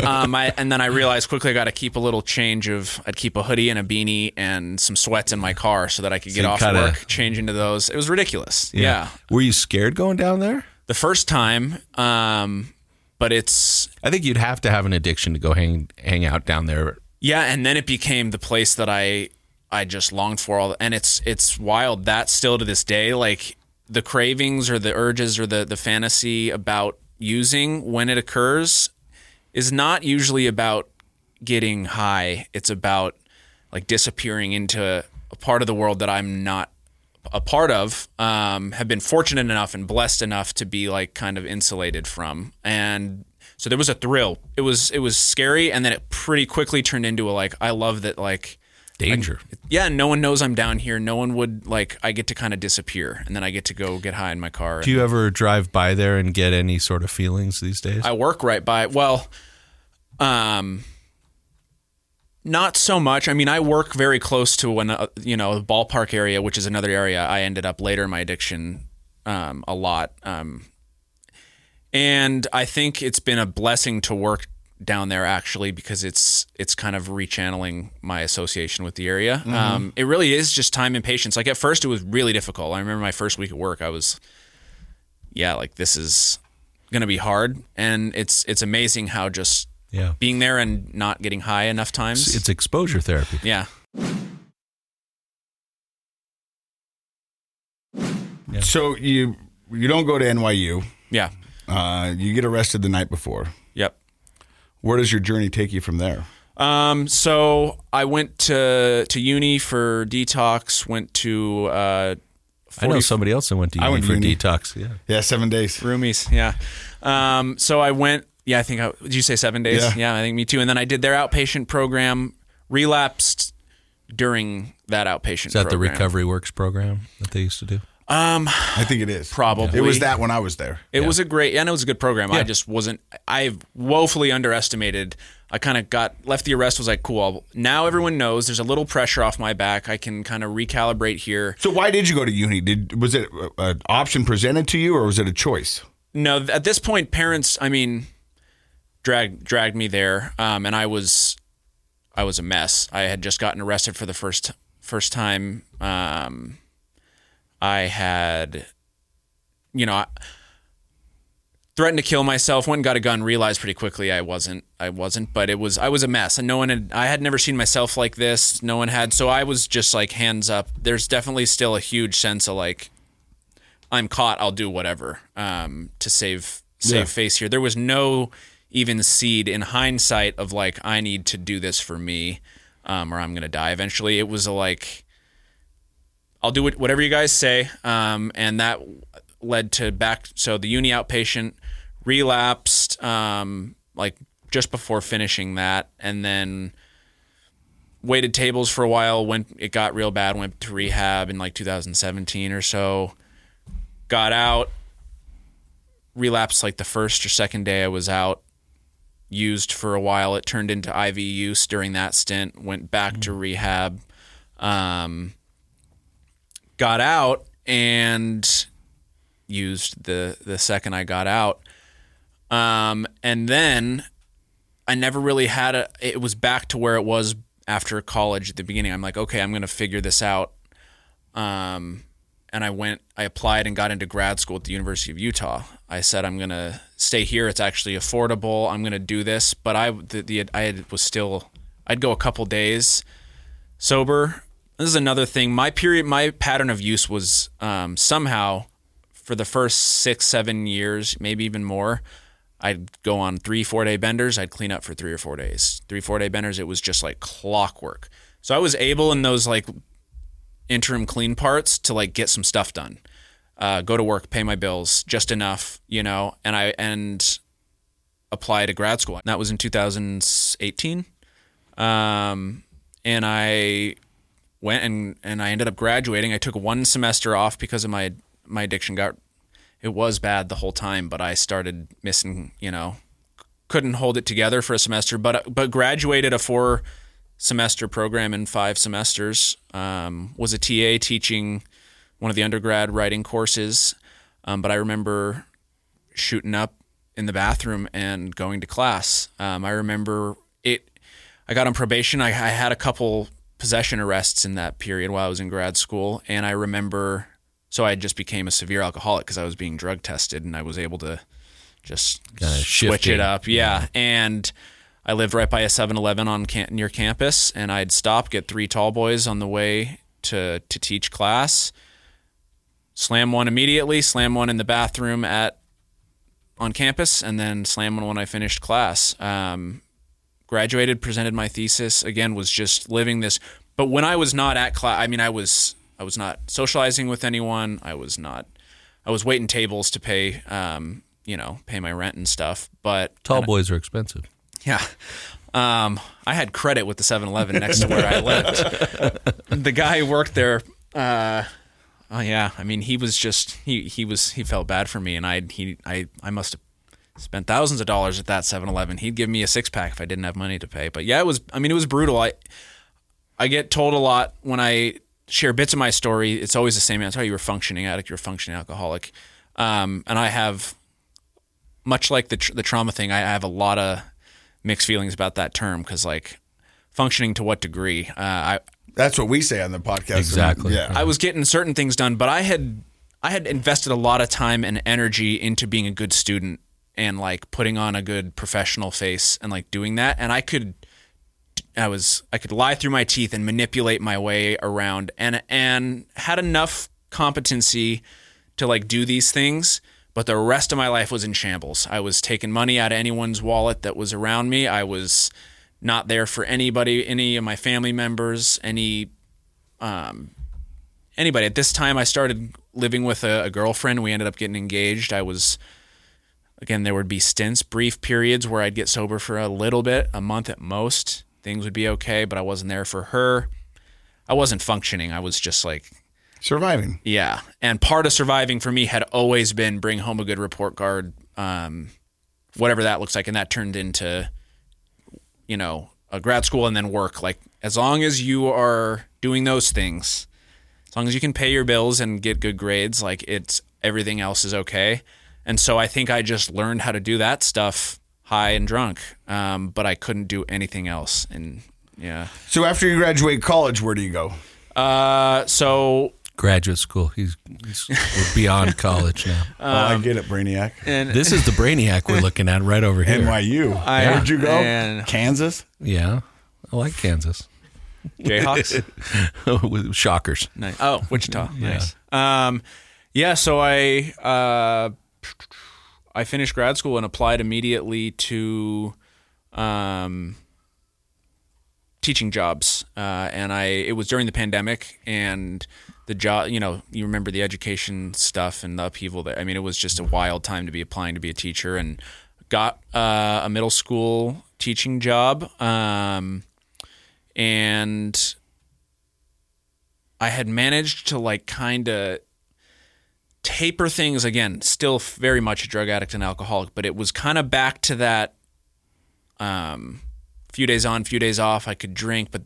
um, I, and then I realized quickly I got to keep a little change of, I'd keep a hoodie and a beanie and some sweats in my car so that I could get so off kinda, work, change into those. It was ridiculous, yeah. yeah. Were you scared going down there? The first time, um... But it's... I think you'd have to have an addiction to go hang hang out down there. Yeah, and then it became the place that I I just longed for. all. The, and it's it's wild that still to this day, like the cravings or the urges or the, the fantasy about using when it occurs is not usually about getting high. It's about like disappearing into a part of the world that I'm not a part of, um, have been fortunate enough and blessed enough to be like kind of insulated from. And so there was a thrill. It was, it was scary. And then it pretty quickly turned into a, like, I love that, like danger. I, yeah. No one knows I'm down here. No one would like, I get to kind of disappear and then I get to go get high in my car. Do you ever drive by there and get any sort of feelings these days? I work right by it. Well, um, not so much. I mean, I work very close to an, uh, you know, the ballpark area, which is another area I ended up later in my addiction um, a lot. Um, and I think it's been a blessing to work down there, actually, because it's it's kind of rechanneling my association with the area. Mm-hmm. Um, it really is just time and patience. Like at first, it was really difficult. I remember my first week at work, I was, yeah, like this is going to be hard. And it's it's amazing how just... Yeah. Being there and not getting high enough times. It's exposure therapy. Yeah. yeah. So you you don't go to N Y U. Yeah. Uh, you get arrested the night before. Yep. Where does your journey take you from there? Um, so I went to to uni for detox, went to... Uh, forty I know somebody else that went to uni I went for uni. detox. Yeah. Yeah, seven days. Roomies, yeah. Um, so I went... Yeah, I think, I, did you say seven days? Yeah. yeah, I think me too. And then I did their outpatient program, relapsed during that outpatient program. Is that program. the Recovery Works program that they used to do? Um, I think it is. Probably. Yeah. It was that when I was there. It yeah. was a great, and it was a good program. Yeah. I just wasn't, I woefully underestimated. I kind of got, left the arrest, was like, cool, now everyone knows, there's a little pressure off my back. I can kind of recalibrate here. So why did you go to uni? Did Was it an option presented to you or was it a choice? No, at this point, parents, I mean... Dragged dragged me there, um, and I was, I was a mess. I had just gotten arrested for the first first time. Um, I had, you know, I, threatened to kill myself, went and got a gun, realized pretty quickly I wasn't, I wasn't, but it was, I was a mess, and no one had, I had never seen myself like this. No one had. So I was just like hands up. There's definitely still a huge sense of like, I'm caught, I'll do whatever, um, to save, save yeah. face here. There was no even seed in hindsight of like, I need to do this for me, um, or I'm going to die eventually. It was a, like, I'll do it, whatever you guys say. Um, and that led to back. So the uni outpatient, relapsed, um, like just before finishing that, and then waited tables for a while. When it got real bad, went to rehab in like two thousand seventeen or so, got out, relapsed like the first or second day I was out, used for a while. It turned into I V use during that stint, went back mm-hmm. to rehab, um, got out and used the, the second I got out. Um, and then I never really had a, it was back to where it was after college at the beginning. I'm like, okay, I'm going to figure this out. Um, and I went, I applied and got into grad school at the University of Utah. I said, I'm going to stay here. It's actually affordable. I'm going to do this. But I, the, the, I had, was still, I'd go a couple days sober. This is another thing. My period, my pattern of use was, um, somehow for the first six, seven years, maybe even more, I'd go on three, four day benders. I'd clean up for three or four days, three, four day benders. It was just like clockwork. So I was able in those like interim clean parts to like get some stuff done, uh, go to work, pay my bills, just enough, you know, and I, and apply to grad school. And that was in two thousand eighteen. Um, and I went and, and I ended up graduating. I took one semester off because of my my addiction got, it was bad the whole time, but I started missing, you know, couldn't hold it together for a semester, but, but graduated a four semester program in five semesters, um, was a T A teaching one of the undergrad writing courses. Um, but I remember shooting up in the bathroom and going to class. Um, I remember it, I got on probation. I, I had a couple possession arrests in that period while I was in grad school. And I remember, so I just became a severe alcoholic because I was being drug tested and I was able to just kinda switch it up. Yeah. yeah. And I lived right by a seven eleven on cam- near campus, and I'd stop, get three tall boys on the way to, to teach class, slam one immediately, slam one in the bathroom at on campus, and then slam one when I finished class. Um, graduated, presented my thesis, again, was just living this. But when I was not at class, I mean, I was... I was not socializing with anyone. I was not, I was waiting tables to pay, um, you know, pay my rent and stuff, but tall boys I, are expensive. Yeah. Um, I had credit with the seven eleven next to where I lived. The guy who worked there, uh, oh yeah. I mean, he was just, he, he was, he felt bad for me, and I, he, I, I must've spent thousands of dollars at that seven eleven. He'd give me a six pack if I didn't have money to pay, but yeah, it was, I mean, it was brutal. I, I get told a lot when I share bits of my story. It's always the same answer. You were a functioning addict, you're a functioning alcoholic. Um, and I have, much like the tr- the trauma thing, I have a lot of mixed feelings about that term, because like functioning to what degree? Uh, I That's what we say on the podcast. Exactly. Yeah. I was getting certain things done, but I had I had invested a lot of time and energy into being a good student and like putting on a good professional face and like doing that. And I could... I was, I could lie through my teeth and manipulate my way around, and, and had enough competency to like do these things, but the rest of my life was in shambles. I was taking money out of anyone's wallet that was around me. I was not there for anybody, any of my family members, any, um, anybody. At this time I started living with a, a girlfriend. We ended up getting engaged. I was, again, there would be stints, brief periods where I'd get sober for a little bit, a month at most. Things would be okay, but I wasn't there for her. I wasn't functioning. I was just like... surviving. Yeah. And part of surviving for me had always been bring home a good report card, um, whatever that looks like. And that turned into, you know, a grad school and then work. Like, as long as you are doing those things, as long as you can pay your bills and get good grades, like, it's everything else is okay. And so I think I just learned how to do that stuff high and drunk, um, but I couldn't do anything else. And yeah. So after you graduate college, where do you go? Uh, so graduate school. He's, he's we're beyond college now. um, oh, I get it, Brainiac. And this is the Brainiac we're looking at right over here. N Y U. I, Where'd you go? And, Kansas? Yeah. I like Kansas. Jayhawks? Shockers. Nice. Oh, Wichita. Nice. Yeah. Um, yeah, so I uh, I finished grad school and applied immediately to um, teaching jobs. Uh, and I it was during the pandemic, and the job, you know, you remember the education stuff and the upheaval there. I mean, it was just a wild time to be applying to be a teacher, and got uh, a middle school teaching job. Um And I had managed to like kind of taper things again, still very much a drug addict and alcoholic, but it was kind of back to that um, few days on, few days off. I could drink, but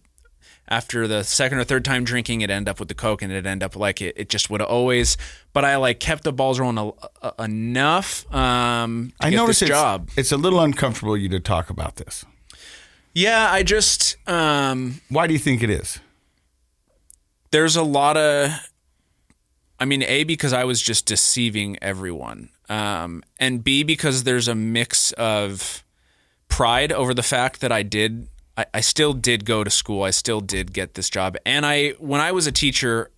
after the second or third time drinking, it'd end up with the Coke, and it'd end up like it, it just would always, but I like kept the balls rolling a, a, enough um, to I get this it's, job. It's a little uncomfortable you to talk about this. Yeah, I just... Um, Why do you think it is? There's a lot of... I mean, A, because I was just deceiving everyone. Um, and B, because there's a mix of pride over the fact that I did... I, I still did go to school. I still did get this job. And I, when I was a teacher,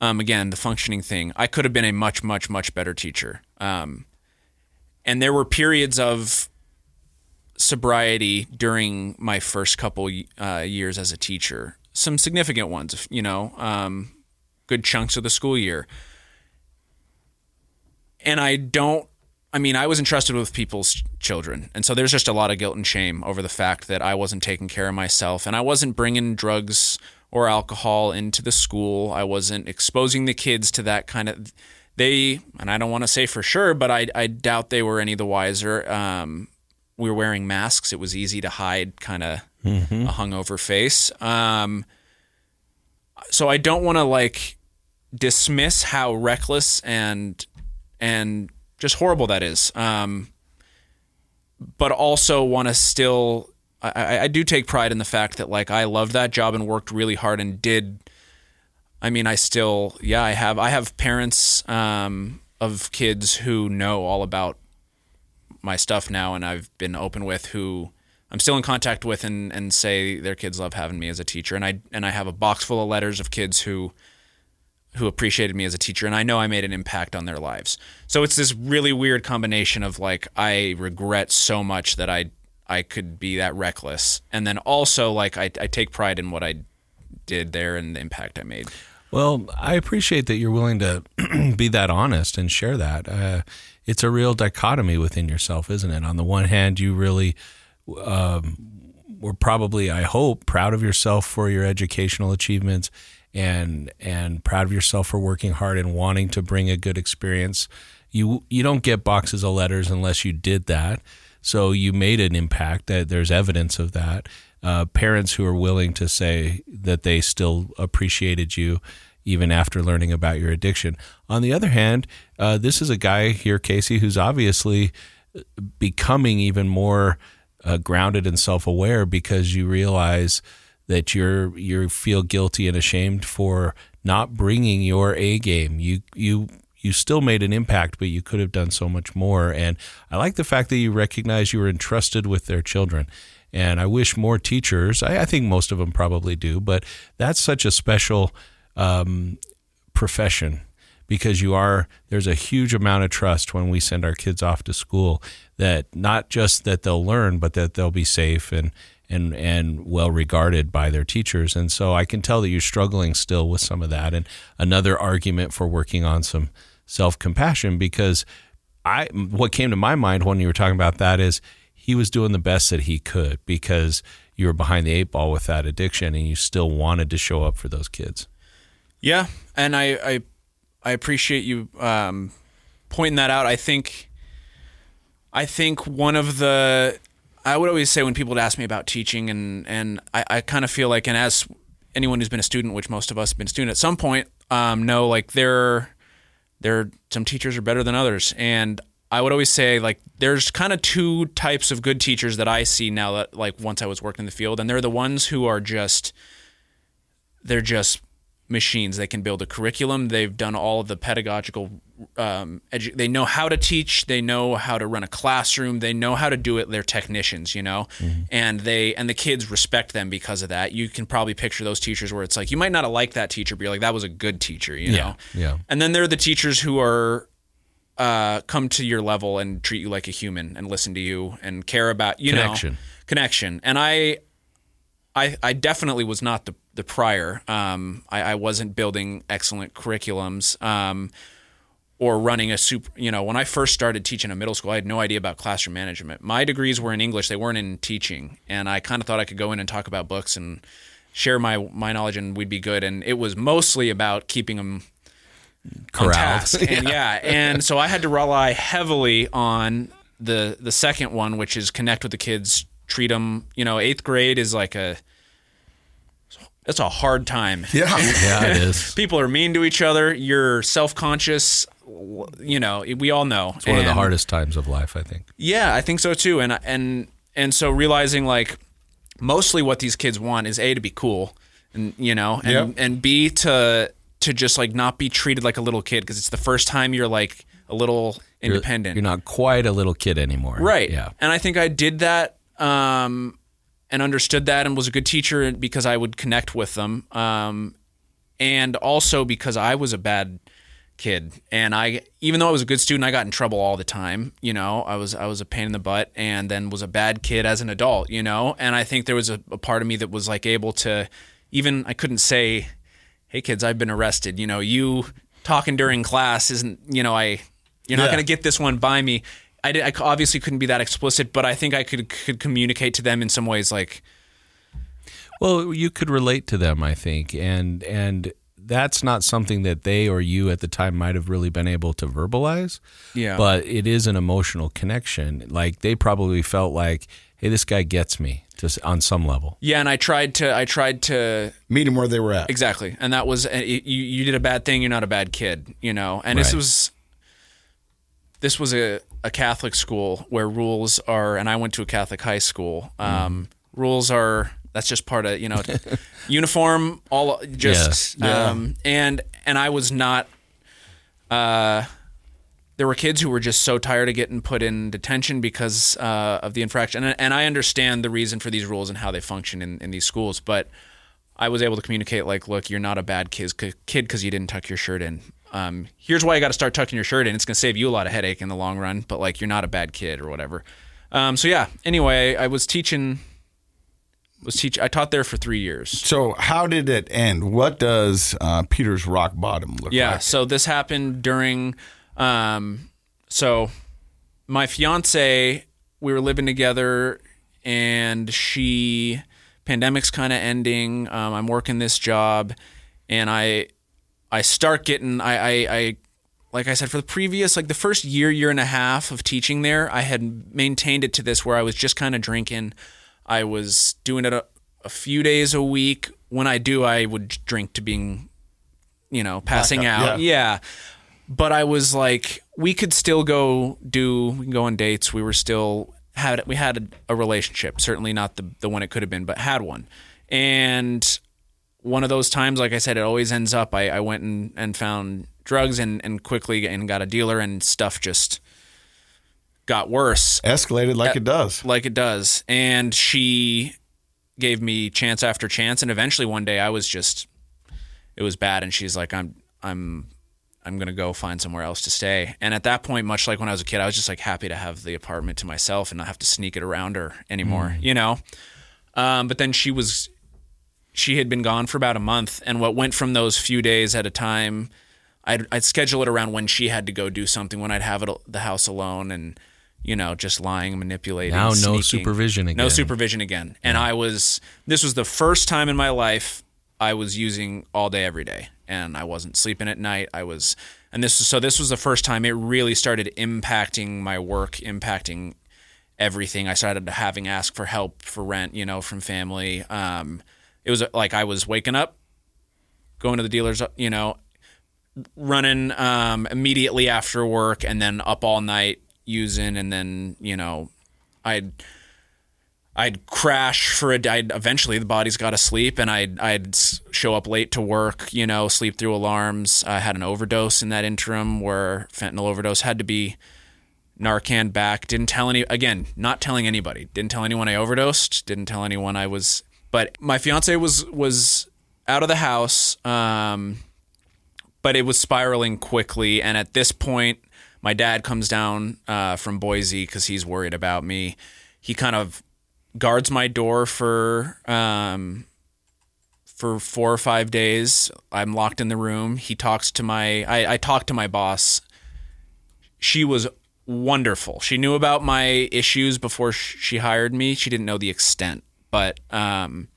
um, again, the functioning thing, I could have been a much, much, much better teacher. Um, and there were periods of... sobriety during my first couple uh, years as a teacher, some significant ones, you know, um, good chunks of the school year. And I don't, I mean, I was entrusted with people's children. And so there's just a lot of guilt and shame over the fact that I wasn't taking care of myself, and I wasn't bringing drugs or alcohol into the school. I wasn't exposing the kids to that kind of, they, and I don't want to say for sure, but I, I doubt they were any the wiser. Um, We were wearing masks. It was easy to hide kind of mm-hmm. a hungover face. Um, so I don't want to like dismiss how reckless and and just horrible that is. Um, but also want to still, I, I do take pride in the fact that like I loved that job and worked really hard and did. I mean, I still, yeah, I have I have parents um, of kids who know all about my stuff now, and I've been open with, who I'm still in contact with, and, and say their kids love having me as a teacher. And I, and I have a box full of letters of kids who, who appreciated me as a teacher. And I know I made an impact on their lives. So it's this really weird combination of like, I regret so much that I, I could be that reckless. And then also like, I, I take pride in what I did there and the impact I made. Well, I appreciate that you're willing to be that honest and share that. Uh, It's a real dichotomy within yourself, isn't it? On the one hand, you really um, were probably, I hope, proud of yourself for your educational achievements, and and proud of yourself for working hard and wanting to bring a good experience. You you don't get boxes of letters unless you did that. So you made an impact. That there's evidence of that. Uh, parents who are willing to say that they still appreciated you, even after learning about your addiction. On the other hand, uh, this is a guy here, Casey, who's obviously becoming even more uh, grounded and self-aware, because you realize that you're you feel guilty and ashamed for not bringing your A game. You you you still made an impact, but you could have done so much more. And I like the fact that you recognize you were entrusted with their children. And I wish more teachers, I, I think most of them probably do, but that's such a special Um, profession, because you are, there's a huge amount of trust when we send our kids off to school, that not just that they'll learn, but that they'll be safe and, and, and well regarded by their teachers. And so I can tell that you're struggling still with some of that. And another argument for working on some self-compassion, because I, what came to my mind when you were talking about that is he was doing the best that he could, because you were behind the eight ball with that addiction, and you still wanted to show up for those kids. Yeah, and I, I I appreciate you um, pointing that out. I think I think one of the I would always say when people would ask me about teaching, and and I, I kind of feel like, and as anyone who's been a student, which most of us have been a student at some point, um, know like there there some teachers are better than others, and I would always say like there's kind of two types of good teachers that I see now, that like once I was working in the field, and they're the ones who are just they're just machines. They can build a curriculum. They've done all of the pedagogical, um, edu- they know how to teach. They know how to run a classroom. They know how to do it. They're technicians, you know, mm-hmm. and they, and the kids respect them because of that. You can probably picture those teachers where it's like, you might not have liked that teacher, but you're like, that was a good teacher, you yeah. know? Yeah. And then there are the teachers who are, uh, come to your level and treat you like a human and listen to you and care about, you connection. know, connection. And I, I, I definitely was not the, the prior. Um, I, I wasn't building excellent curriculums um, or running a super, you know, when I first started teaching in middle school, I had no idea about classroom management. My degrees were in English. They weren't in teaching. And I kind of thought I could go in and talk about books and share my, my knowledge and we'd be good. And it was mostly about keeping them corralled. On task. And yeah. yeah. And so I had to rely heavily on the, the second one, which is connect with the kids, treat them, you know, eighth grade is like a, that's a hard time. Yeah. yeah, it is. People are mean to each other. You're self-conscious, you know, we all know. It's one and, of the hardest times of life, I think. Yeah, I think so too. And, and, and so realizing like mostly what these kids want is A, to be cool and, you know, and, yep. and B, to, to just like not be treated like a little kid. Cause it's the first time you're like a little independent. You're, you're not quite a little kid anymore. Right. Yeah. And I think I did that. Um, and understood that and was a good teacher because I would connect with them. Um, and also because I was a bad kid and I, even though I was a good student, I got in trouble all the time. You know, I was, I was a pain in the butt and then was a bad kid as an adult, you know? And I think there was a, a part of me that was like able to even, I couldn't say, hey kids, I've been arrested. You know, you talking during class isn't, you know, I, you're not yeah. going to get this one by me. I, did, I obviously couldn't be that explicit, but I think I could could communicate to them in some ways like... Well, you could relate to them, I think, and and that's not something that they or you at the time might have really been able to verbalize, yeah. but it is an emotional connection. Like they probably felt like, hey, this guy gets me just on some level. Yeah, and I tried to... I tried to meet them where they were at. Exactly, and that was... You, you did a bad thing, you're not a bad kid, you know, and right. this was... This was a, a Catholic school where rules are, and I went to a Catholic high school. Um, mm. Rules are, that's just part of, you know, uniform, all just, yeah. um, yeah. and, and I was not, uh, there were kids who were just so tired of getting put in detention because uh, of the infraction. And, and I understand the reason for these rules and how they function in, in these schools, but I was able to communicate like, look, you're not a bad kid because you didn't tuck your shirt in. Um, here's why you got to start tucking your shirt in. It's going to save you a lot of headache in the long run, but like, you're not a bad kid or whatever. Um, so yeah, anyway, I was teaching, was teach. I taught there for three years. So how did it end? What does, uh, Peter's rock bottom look yeah, like? Yeah. So this happened during, um, so my fiance, we were living together and she, pandemic's kind of ending. Um, I'm working this job and I, I start getting, I, I, I, like I said, for the previous, like the first year, year and a half of teaching there, I had maintained it to this where I was just kind of drinking. I was doing it a, a few days a week. When I do, I would drink to being, you know, passing out. Yeah. yeah. But I was like, we could still go do, we can go on dates. We were still, had we had a, a relationship, certainly not the, the one it could have been, but had one. And one of those times, like I said, it always ends up, I, I went and, and found drugs and, and quickly and got a dealer and stuff just got worse. Escalated like it does. Like it does. And she gave me chance after chance. And eventually one day I was just, it was bad. And she's like, I'm, I'm, I'm going to go find somewhere else to stay. And at that point, much like when I was a kid, I was just like happy to have the apartment to myself and not have to sneak it around her anymore, mm. you know? Um, but then she was, she had been gone for about a month, and what went from those few days at a time, I'd, I'd schedule it around when she had to go do something, when I'd have it the house alone and, you know, just lying, manipulating, now sneaking. no supervision again. No supervision again. And yeah. I was, this was the first time in my life I was using all day, every day, and I wasn't sleeping at night. I was, and this was, so this was the first time it really started impacting my work, impacting everything. I started having ask for help for rent, you know, from family, um, it was like I was waking up, going to the dealers, you know, running um, immediately after work and then up all night using. And then, you know, I'd, I'd crash for a day. Eventually the body's got to sleep, and I'd, I'd show up late to work, you know, sleep through alarms. I had an overdose in that interim where fentanyl overdose, had to be Narcan back. Didn't tell any, again, not telling anybody, didn't tell anyone I overdosed, didn't tell anyone I was, but my fiance was, was out of the house. Um, but it was spiraling quickly. And at this point, my dad comes down uh, from Boise because he's worried about me. He kind of guards my door for um for four or five days. I'm locked in the room. He talks to my I, I talked to my boss. She was wonderful. She knew about my issues before she hired me. She didn't know the extent, but um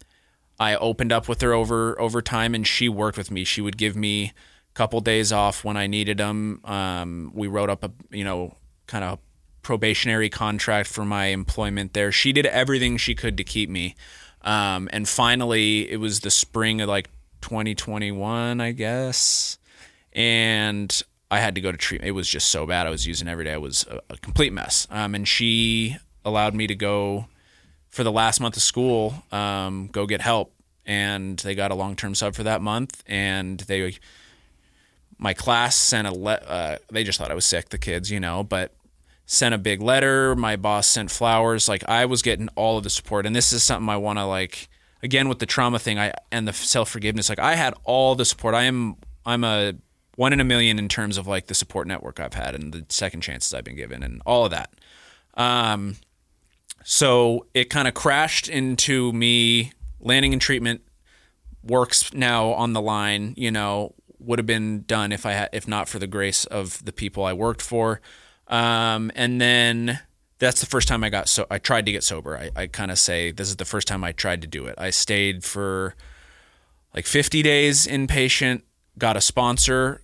I opened up with her over over time, and she worked with me. She would give me a couple days off when I needed them. Um we wrote up a you know kind of probationary contract for my employment there. She did everything she could to keep me. Um, and finally, it was the spring of like twenty twenty-one, I guess. And I had to go to treatment. It was just so bad. I was using every day. I was a, a complete mess. Um, and she allowed me to go for the last month of school, um, go get help. And they got a long-term sub for that month. And they, my class sent a, le- uh, they just thought I was sick, the kids, you know, but sent a big letter. My boss sent flowers. Like, I was getting all of the support. And this is something I want to, like, again, with the trauma thing I and the self-forgiveness, like, I had all the support. I am, I'm a one in a million in terms of like the support network I've had and the second chances I've been given and all of that. Um, so it kind of crashed into me landing in treatment, works now on the line, you know, would have been done if I had, if not for the grace of the people I worked for. Um, and then that's the first time I got, so I tried to get sober. I, I kind of say, this is the first time I tried to do it. I stayed for like fifty days inpatient, got a sponsor,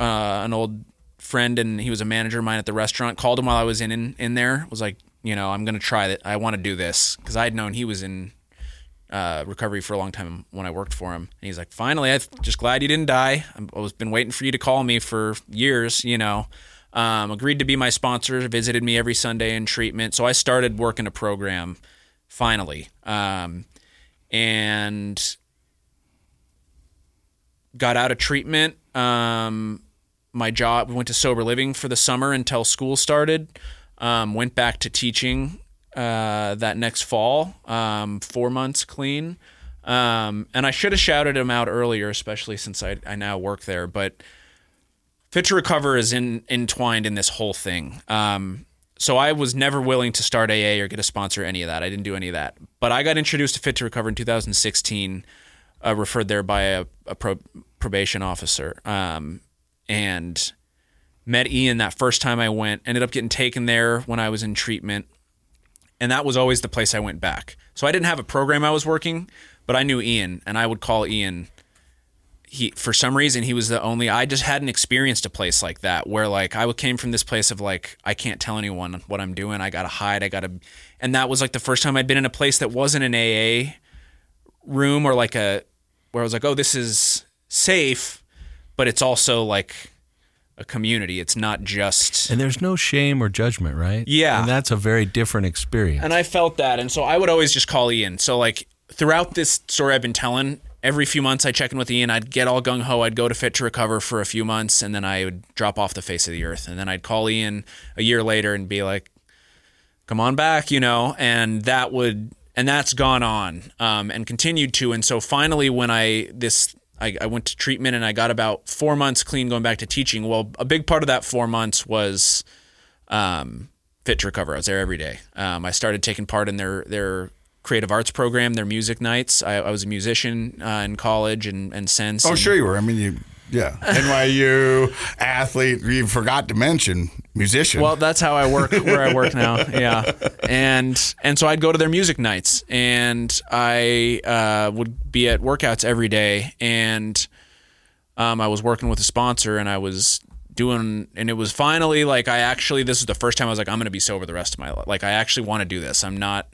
uh, an old friend, and he was a manager of mine at the restaurant, called him while I was in, in, in there, was like, you know, I'm going to try that. I want to do this. Cause I had known he was in, uh, recovery for a long time when I worked for him. And he's like, finally, I'm just glad you didn't die. I was been waiting for you to call me for years, you know. Um, agreed to be my sponsor, visited me every Sunday in treatment. So I started working a program finally, um, and got out of treatment. Um, my job, went to sober living for the summer until school started, um, went back to teaching uh, that next fall, um, four months clean. Um, and I should have shouted him out earlier, especially since I, I now work there, but Fit to Recover is in, entwined in this whole thing. Um, so I was never willing to start A A or get a sponsor, any of that. I didn't do any of that. But I got introduced to Fit to Recover in two thousand sixteen, uh, referred there by a, a pro, probation officer, um, and met Ian that first time I went. Ended up getting taken there when I was in treatment, and that was always the place I went back. So I didn't have a program I was working, but I knew Ian, and I would call Ian. He, for some reason, he was the only, I just hadn't experienced a place like that where like I came from this place of like, I can't tell anyone what I'm doing. I got to hide. I got to, and that was like the first time I'd been in a place that wasn't an A A room or like a, where I was like, oh, this is safe, but it's also like a community. It's not just. And there's no shame or judgment, right? Yeah. And that's a very different experience. And I felt that. And so I would always just call Ian. So like throughout this story I've been telling, every few months I check in with Ian, I'd get all gung-ho, I'd go to Fit to Recover for a few months, and then I would drop off the face of the earth. And then I'd call Ian a year later and be like, come on back, you know, and that would, and that's gone on um, and continued to. And so finally when I, this, I, I went to treatment and I got about four months clean going back to teaching. Well, a big part of that four months was um, Fit to Recover. I was there every day. Um, I started taking part in their, their, creative arts program, their music nights. I, I was a musician uh, in college and, and since. Oh, and, sure you were. I mean, you, yeah. N Y U, athlete, you forgot to mention musician. Well, that's how I work, where I work now. Yeah. And and so I'd go to their music nights and I uh, would be at workouts every day. And um, I was working with a sponsor and I was doing, and it was finally like I actually, this is the first time I was like, I'm going to be sober the rest of my life. Like I actually want to do this. I'm not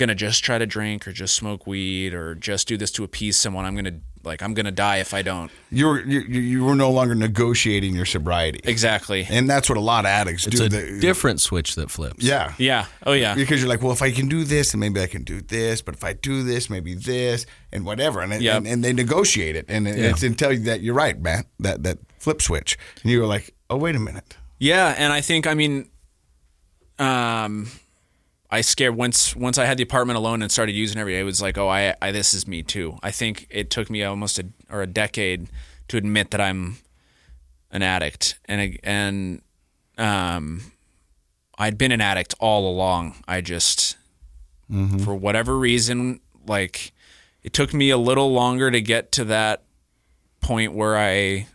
going to just try to drink or just smoke weed or just do this to appease someone. I'm going to like, I'm going to die if I don't. You were, you, you were no longer negotiating your sobriety. Exactly. And that's what a lot of addicts it's do. It's a they, different switch that flips. Yeah. Yeah. Oh yeah. Because you're like, well, if I can do this, then maybe I can do this, but if I do this, maybe this and whatever. And, yep. and, and they negotiate it. And yeah. it's until that you're right, Matt, that, that flip switch. And you were like, oh, wait a minute. Yeah. And I think, I mean, um, I scared once, once I had the apartment alone and started using every day, it was like, oh, I, I, this is me too. I think it took me almost a, or a decade to admit that I'm an addict. And, and, um, I'd been an addict all along. I just, mm-hmm. for whatever reason, like it took me a little longer to get to that point where I,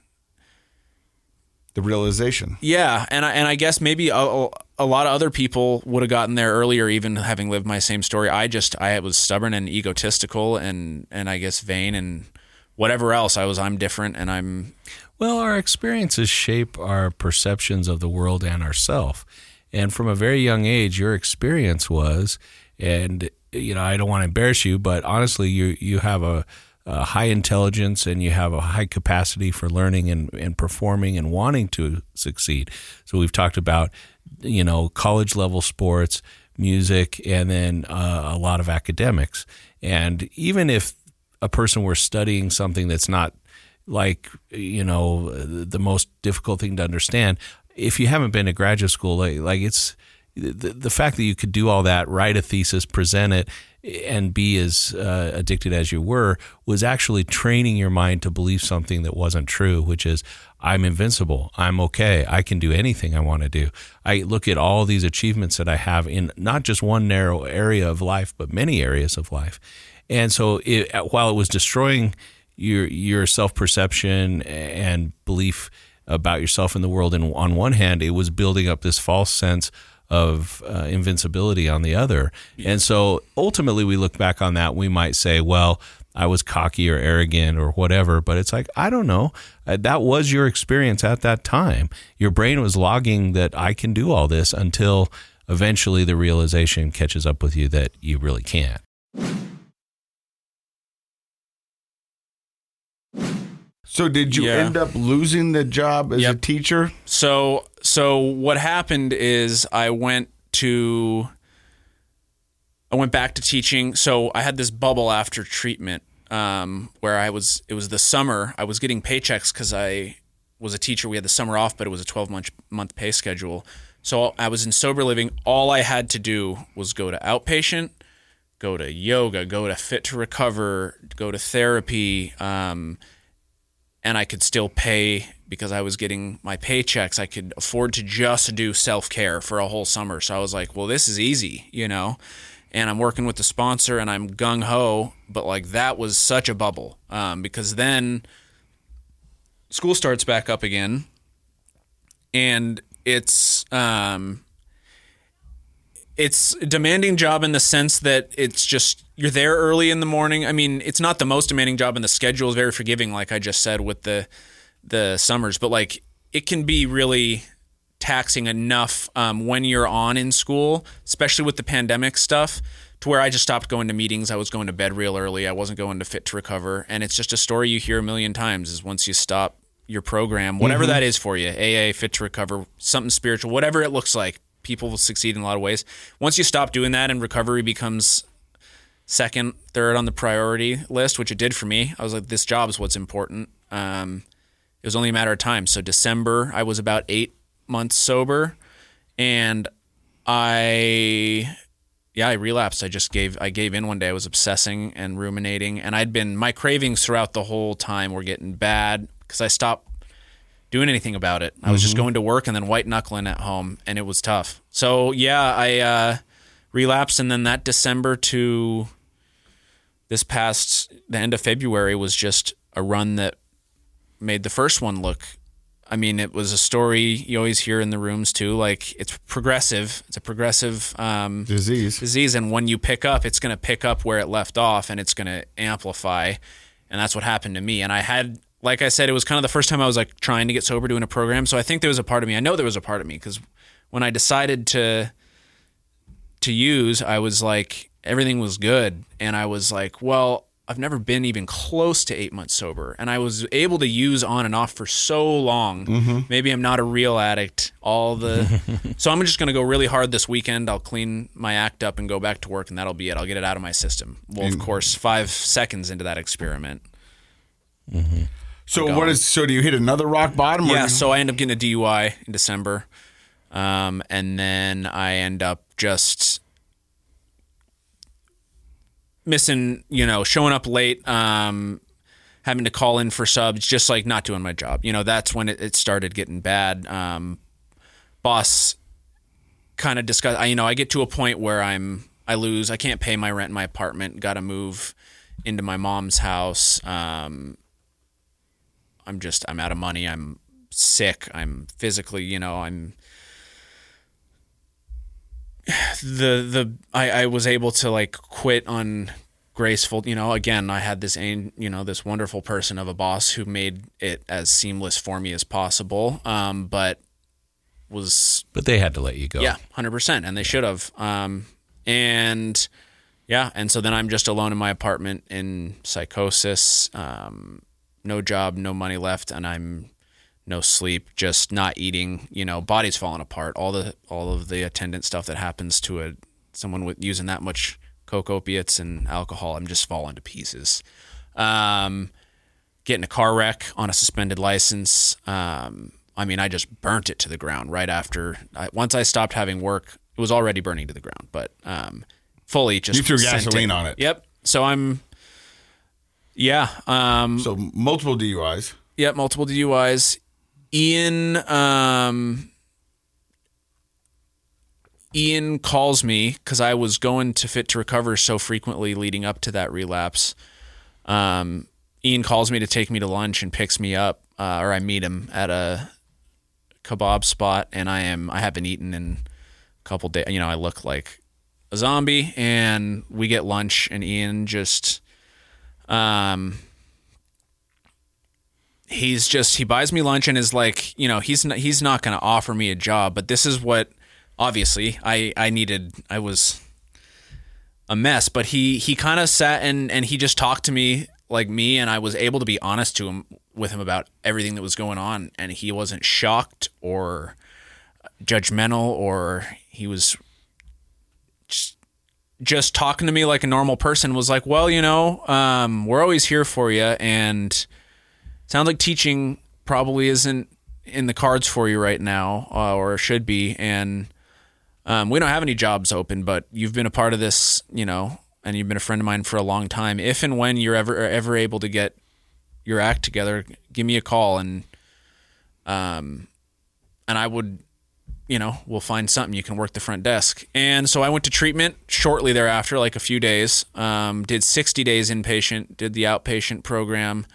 the realization. Yeah. And I, and I guess maybe I'll, a lot of other people would have gotten there earlier, even having lived my same story. I just, I was stubborn and egotistical and, and I guess vain and whatever else I was, I'm different and I'm. Well, our experiences shape our perceptions of the world and ourselves. And from a very young age, your experience was, and you know, I don't want to embarrass you, but honestly, you, you have a, a high intelligence and you have a high capacity for learning and, and performing and wanting to succeed. So we've talked about, you know, college level sports, music, and then uh, a lot of academics. And even if a person were studying something that's not like, you know, the most difficult thing to understand, if you haven't been to graduate school, like, like it's the, the fact that you could do all that, write a thesis, present it, and be as uh, addicted as you were, was actually training your mind to believe something that wasn't true, which is I'm invincible. I'm okay. I can do anything I want to do. I look at all these achievements that I have in not just one narrow area of life, but many areas of life. And so it, while it was destroying your, your self-perception and belief about yourself and the world, and on one hand, it was building up this false sense of uh, invincibility on the other. And so ultimately we look back on that, we might say, well, I was cocky or arrogant or whatever, but it's like, I don't know. That was your experience at that time. Your brain was logging that I can do all this until eventually the realization catches up with you that you really can't. So did you yeah. end up losing the job as yep. a teacher? So so what happened is I went to I went back to teaching. So I had this bubble after treatment um, where I was it was the summer. I was getting paychecks because I was a teacher. We had the summer off, but it was a twelve month pay schedule. So I was in sober living. All I had to do was go to outpatient, go to yoga, go to Fit to Recover, go to therapy. Um, And I could still pay because I was getting my paychecks. I could afford to just do self-care for a whole summer. So I was like, well, this is easy, you know, and I'm working with the sponsor and I'm gung-ho. But like that was such a bubble um, because then school starts back up again. And it's um, it's a demanding job in the sense that it's just you're there early in the morning. I mean, it's not the most demanding job and the schedule is very forgiving, like I just said with the the summers, but like it can be really taxing enough um, when you're on in school, especially with the pandemic stuff, to where I just stopped going to meetings. I was going to bed real early. I wasn't going to Fit to Recover. And it's just a story you hear a million times is once you stop your program, whatever mm-hmm. that is for you, A A, Fit to Recover, something spiritual, whatever it looks like, people will succeed in a lot of ways. Once you stop doing that and recovery becomes second, third on the priority list, which it did for me. I was like, this job is what's important. Um, it was only a matter of time. So December, I was about eight months sober and I, yeah, I relapsed. I just gave, I gave in one day. I was obsessing and ruminating and I'd been, my cravings throughout the whole time were getting bad because I stopped doing anything about it. I was mm-hmm. just going to work and then white knuckling at home and it was tough. So yeah, I, uh, relapsed. And then that December to this past, the end of February was just a run that made the first one look, I mean, it was a story you always hear in the rooms too. Like it's progressive. It's a progressive, um, disease disease. And when you pick up, it's going to pick up where it left off and it's going to amplify. And that's what happened to me. And I had, like I said, it was kind of the first time I was like trying to get sober doing a program. So I think there was a part of me, I know there was a part of me because when I decided to, to use, I was like, everything was good. And I was like, well, I've never been even close to eight months sober. And I was able to use on and off for so long. Mm-hmm. Maybe I'm not a real addict. All the So I'm just going to go really hard this weekend. I'll clean my act up and go back to work, and that'll be it. I'll get it out of my system. Well, of course, five seconds into that experiment. Mm-hmm. So what is? So do you hit another rock bottom? Or yeah, you... so I end up getting a D U I in December. Um, and then I end up just... missing, you know, showing up late, um, having to call in for subs, just like not doing my job. You know, that's when it, it started getting bad. Um, boss kind of discuss, I, you know, I get to a point where I'm, I lose, I can't pay my rent in my apartment, got to move into my mom's house. Um, I'm just, I'm out of money. I'm sick. I'm physically, you know, I'm, the the I, I was able to like quit on graceful, you know, again, I had this, you know, this wonderful person of a boss who made it as seamless for me as possible, um, but was... But they had to let you go. Yeah, one hundred percent, and they should have. Um, and yeah, and so then I'm just alone in my apartment in psychosis, um, no job, no money left, and I'm... no sleep, just not eating, you know, body's falling apart, all the, all of the attendant stuff that happens to a, someone with using that much coke, opiates and alcohol. I'm just falling to pieces. Um, getting a car wreck on a suspended license. Um, I mean, I just burnt it to the ground right after I, once I stopped having work, it was already burning to the ground, but, um, fully just you threw gasoline it. on it. Yep. So I'm, yeah. Um, so multiple D U Is. Yep. Multiple D U Is. Ian, um, Ian calls me because I was going to Fit to Recover so frequently leading up to that relapse. Um, Ian calls me to take me to lunch and picks me up, uh, or I meet him at a kebab spot, and I am I haven't eaten in a couple days. You know, I look like a zombie, and we get lunch, and Ian just. Um, He's just, he buys me lunch and is like, you know, he's not, he's not going to offer me a job, but this is what, obviously I, I needed, I was a mess, but he, he kind of sat and, and he just talked to me like me. And I was able to be honest to him with him about everything that was going on. And he wasn't shocked or judgmental, or he was just, just talking to me like a normal person, was like, well, you know, um, we're always here for you. And sounds like teaching probably isn't in the cards for you right now, uh, or should be. And um, we don't have any jobs open, but you've been a part of this, you know, and you've been a friend of mine for a long time. If and when you're ever ever able to get your act together, give me a call, and um, and I would, you know, we'll find something. You can work the front desk. And so I went to treatment shortly thereafter, like a few days. Um, did sixty days inpatient, did the outpatient program.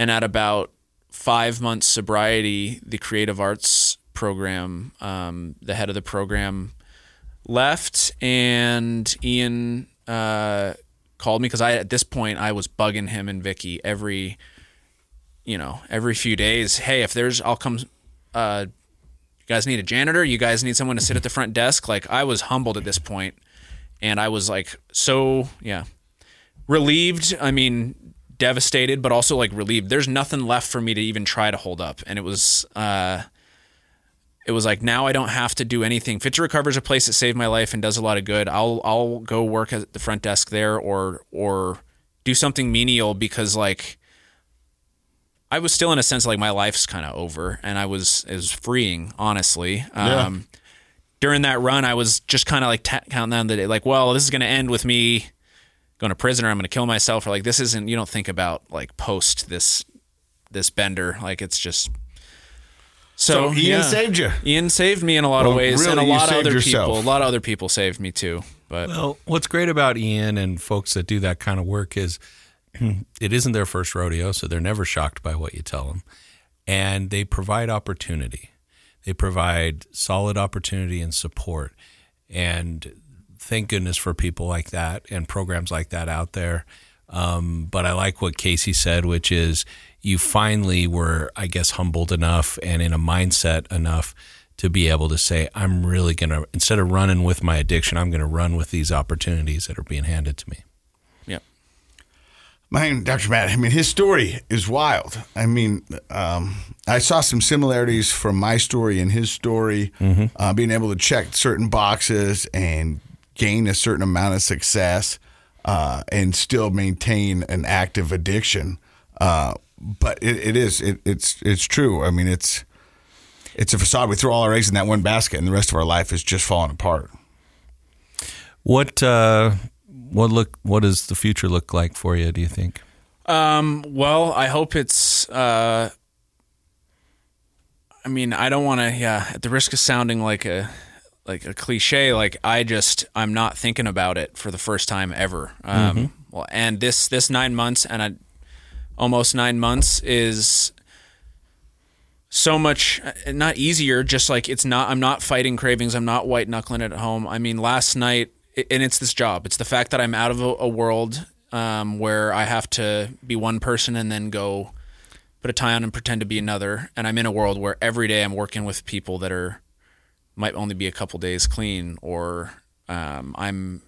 And at about five months sobriety, the creative arts program, um, the head of the program left, and Ian uh, called me because I, at this point, I was bugging him and Vicky every, you know, every few days. Hey, if there's, I'll come. Uh, you guys need a janitor. You guys need someone to sit at the front desk. Like, I was humbled at this point, and I was like, so yeah, relieved. I mean. Devastated, but also like relieved. There's nothing left for me to even try to hold up. And it was, uh, it was like, now I don't have to do anything. Fit to Recover is a place that saved my life and does a lot of good. I'll, I'll go work at the front desk there, or, or do something menial, because like I was still in a sense, like my life's kind of over, and I was, it was freeing, honestly. Yeah. Um, during that run, I was just kind of like t- counting down the day, like, well, this is going to end with me going to prison, or I'm going to kill myself, or like, this isn't, you don't think about like post this, this bender. Like, it's just, so, so Ian yeah. saved you. Ian saved me in a lot well, of ways. Really, and a lot of other yourself. people, a lot of other people saved me too. But well, what's great about Ian and folks that do that kind of work is it isn't their first rodeo. So they're never shocked by what you tell them, and they provide opportunity. They provide solid opportunity and support, and thank goodness for people like that and programs like that out there. Um, but I like what Casey said, which is you finally were, I guess, humbled enough and in a mindset enough to be able to say, I'm really going to, instead of running with my addiction, I'm going to run with these opportunities that are being handed to me. Yeah. Mine, Doctor Matt, I mean, his story is wild. I mean, um, I saw some similarities from my story and his story, mm-hmm. uh, being able to check certain boxes and gain a certain amount of success uh, and still maintain an active addiction. Uh, but it, it is, it, it's it's true. I mean, it's it's a facade. We throw all our eggs in that one basket, and the rest of our life is just falling apart. What uh, what look? What does the future look like for you, do you think? Um, well, I hope it's... Uh, I mean, I don't want to... Yeah, at the risk of sounding like a... like a cliche, like I just, I'm not thinking about it for the first time ever. Um, mm-hmm. Well, and this, this nine months and I, almost nine months is so much, not easier, just like it's not, I'm not fighting cravings. I'm not white knuckling it at home. I mean, last night, and it's this job, it's the fact that I'm out of a, a world um, where I have to be one person and then go put a tie on and pretend to be another. And I'm in a world where every day I'm working with people that are, might only be a couple days clean, or um, I'm...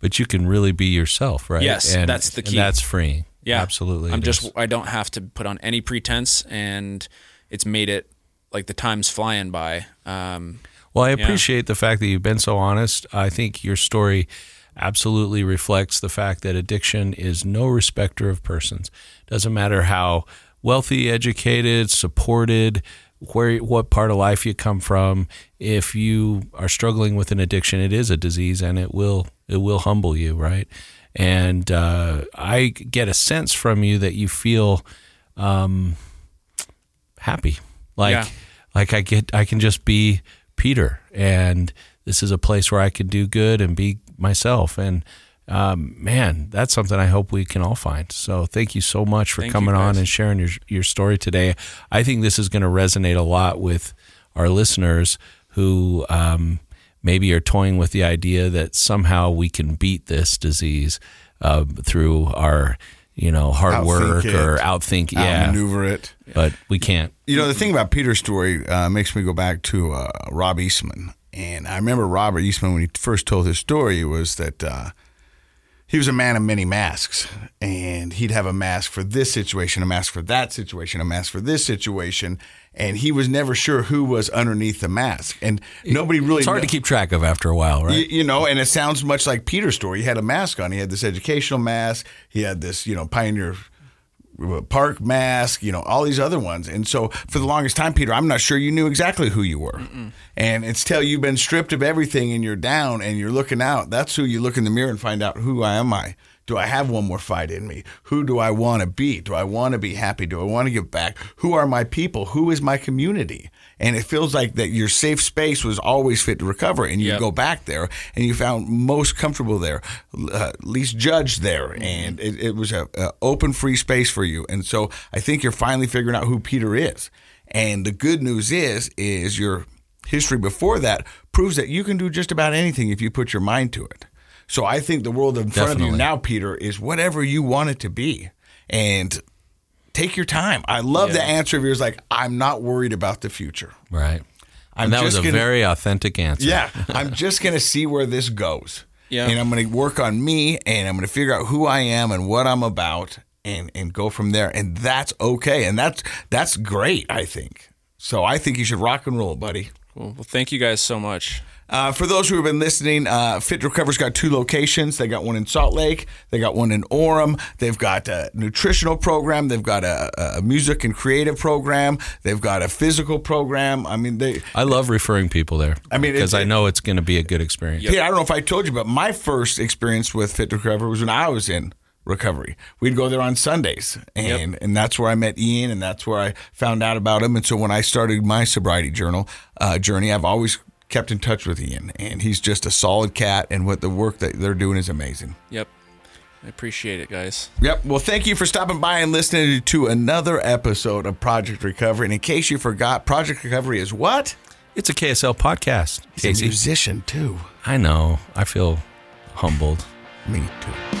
But you can really be yourself, right? Yes, and that's the key. And that's freeing. Yeah. Absolutely. I'm just, is. I don't have to put on any pretense, and it's made it like the time's flying by. Um, well, I appreciate yeah. the fact that you've been so honest. I think your story absolutely reflects the fact that addiction is no respecter of persons. Doesn't matter how wealthy, educated, supported, where, what part of life you come from, if you are struggling with an addiction, it is a disease, and it will it will humble you, right? And uh, I get a sense from you that you feel um, happy, like yeah. like I get I can just be Peter, and this is a place where I can do good and be myself. And um, man, that's something I hope we can all find. So thank you so much for thank coming on and sharing your, your story today. I think this is going to resonate a lot with our listeners who, um, maybe are toying with the idea that somehow we can beat this disease, uh, through our, you know, hard outthink work it, or outthink, yeah, outmaneuver it, but we can't. You know, the thing about Peter's story, uh, makes me go back to, uh, Rob Eastman. And I remember Robert Eastman, when he first told his story, was that, uh, he was a man of many masks, and he'd have a mask for this situation, a mask for that situation, a mask for this situation, and he was never sure who was underneath the mask. And nobody really... It's hard kn- to keep track of after a while, right? You, you know, and it sounds much like Peter's story. He had a mask on. He had this educational mask. He had this, you know, Pioneer Park mask, you know, all these other ones. And so for the longest time, Peter, I'm not sure you knew exactly who you were. Mm-mm. And it's till you've been stripped of everything and you're down and you're looking out. That's who you look in the mirror and find out, who am I? Do I have one more fight in me? Who do I want to be? Do I want to be happy? Do I want to give back? Who are my people? Who is my community? And it feels like that your safe space was always fit to recover, and you yep. go back there, and you found most comfortable there, uh, least judged there, and it, it was a, a open, free space for you. And so I think you're finally figuring out who Peter is. And the good news is, is your history before that proves that you can do just about anything if you put your mind to it. So I think the world in front Definitely. of you now, Peter, is whatever you want it to be. And take your time. I love yeah. the answer of yours, like, I'm not worried about the future. Right. I'm and that just was a gonna, very authentic answer. Yeah. I'm just going to see where this goes. Yeah. And I'm going to work on me, and I'm going to figure out who I am and what I'm about, and, and go from there. And that's okay. And that's that's great, I think. So I think you should rock and roll, buddy. Cool. Well, thank you guys so much. Uh, for those who have been listening, uh, Fit to Recover's got two locations. They got one in Salt Lake. They got one in Orem. They've got a nutritional program. They've got a, a music and creative program. They've got a physical program. I mean, they. I love referring people there. I mean, because I know it's going to be a good experience. Yeah, I don't know if I told you, but my first experience with Fit to Recover was when I was in recovery. We'd go there on Sundays, and yep. and that's where I met Ian, and that's where I found out about him. And so when I started my sobriety journal uh, journey, I've always kept in touch with Ian, and he's just a solid cat, and what the work that they're doing is amazing. Yep. I appreciate it, guys. Yep. Well, thank you for stopping by and listening to another episode of Project Recovery. And in case you forgot, Project Recovery is what? It's a K S L podcast. He's Casey. A musician, too. I know. I feel humbled. Me, too.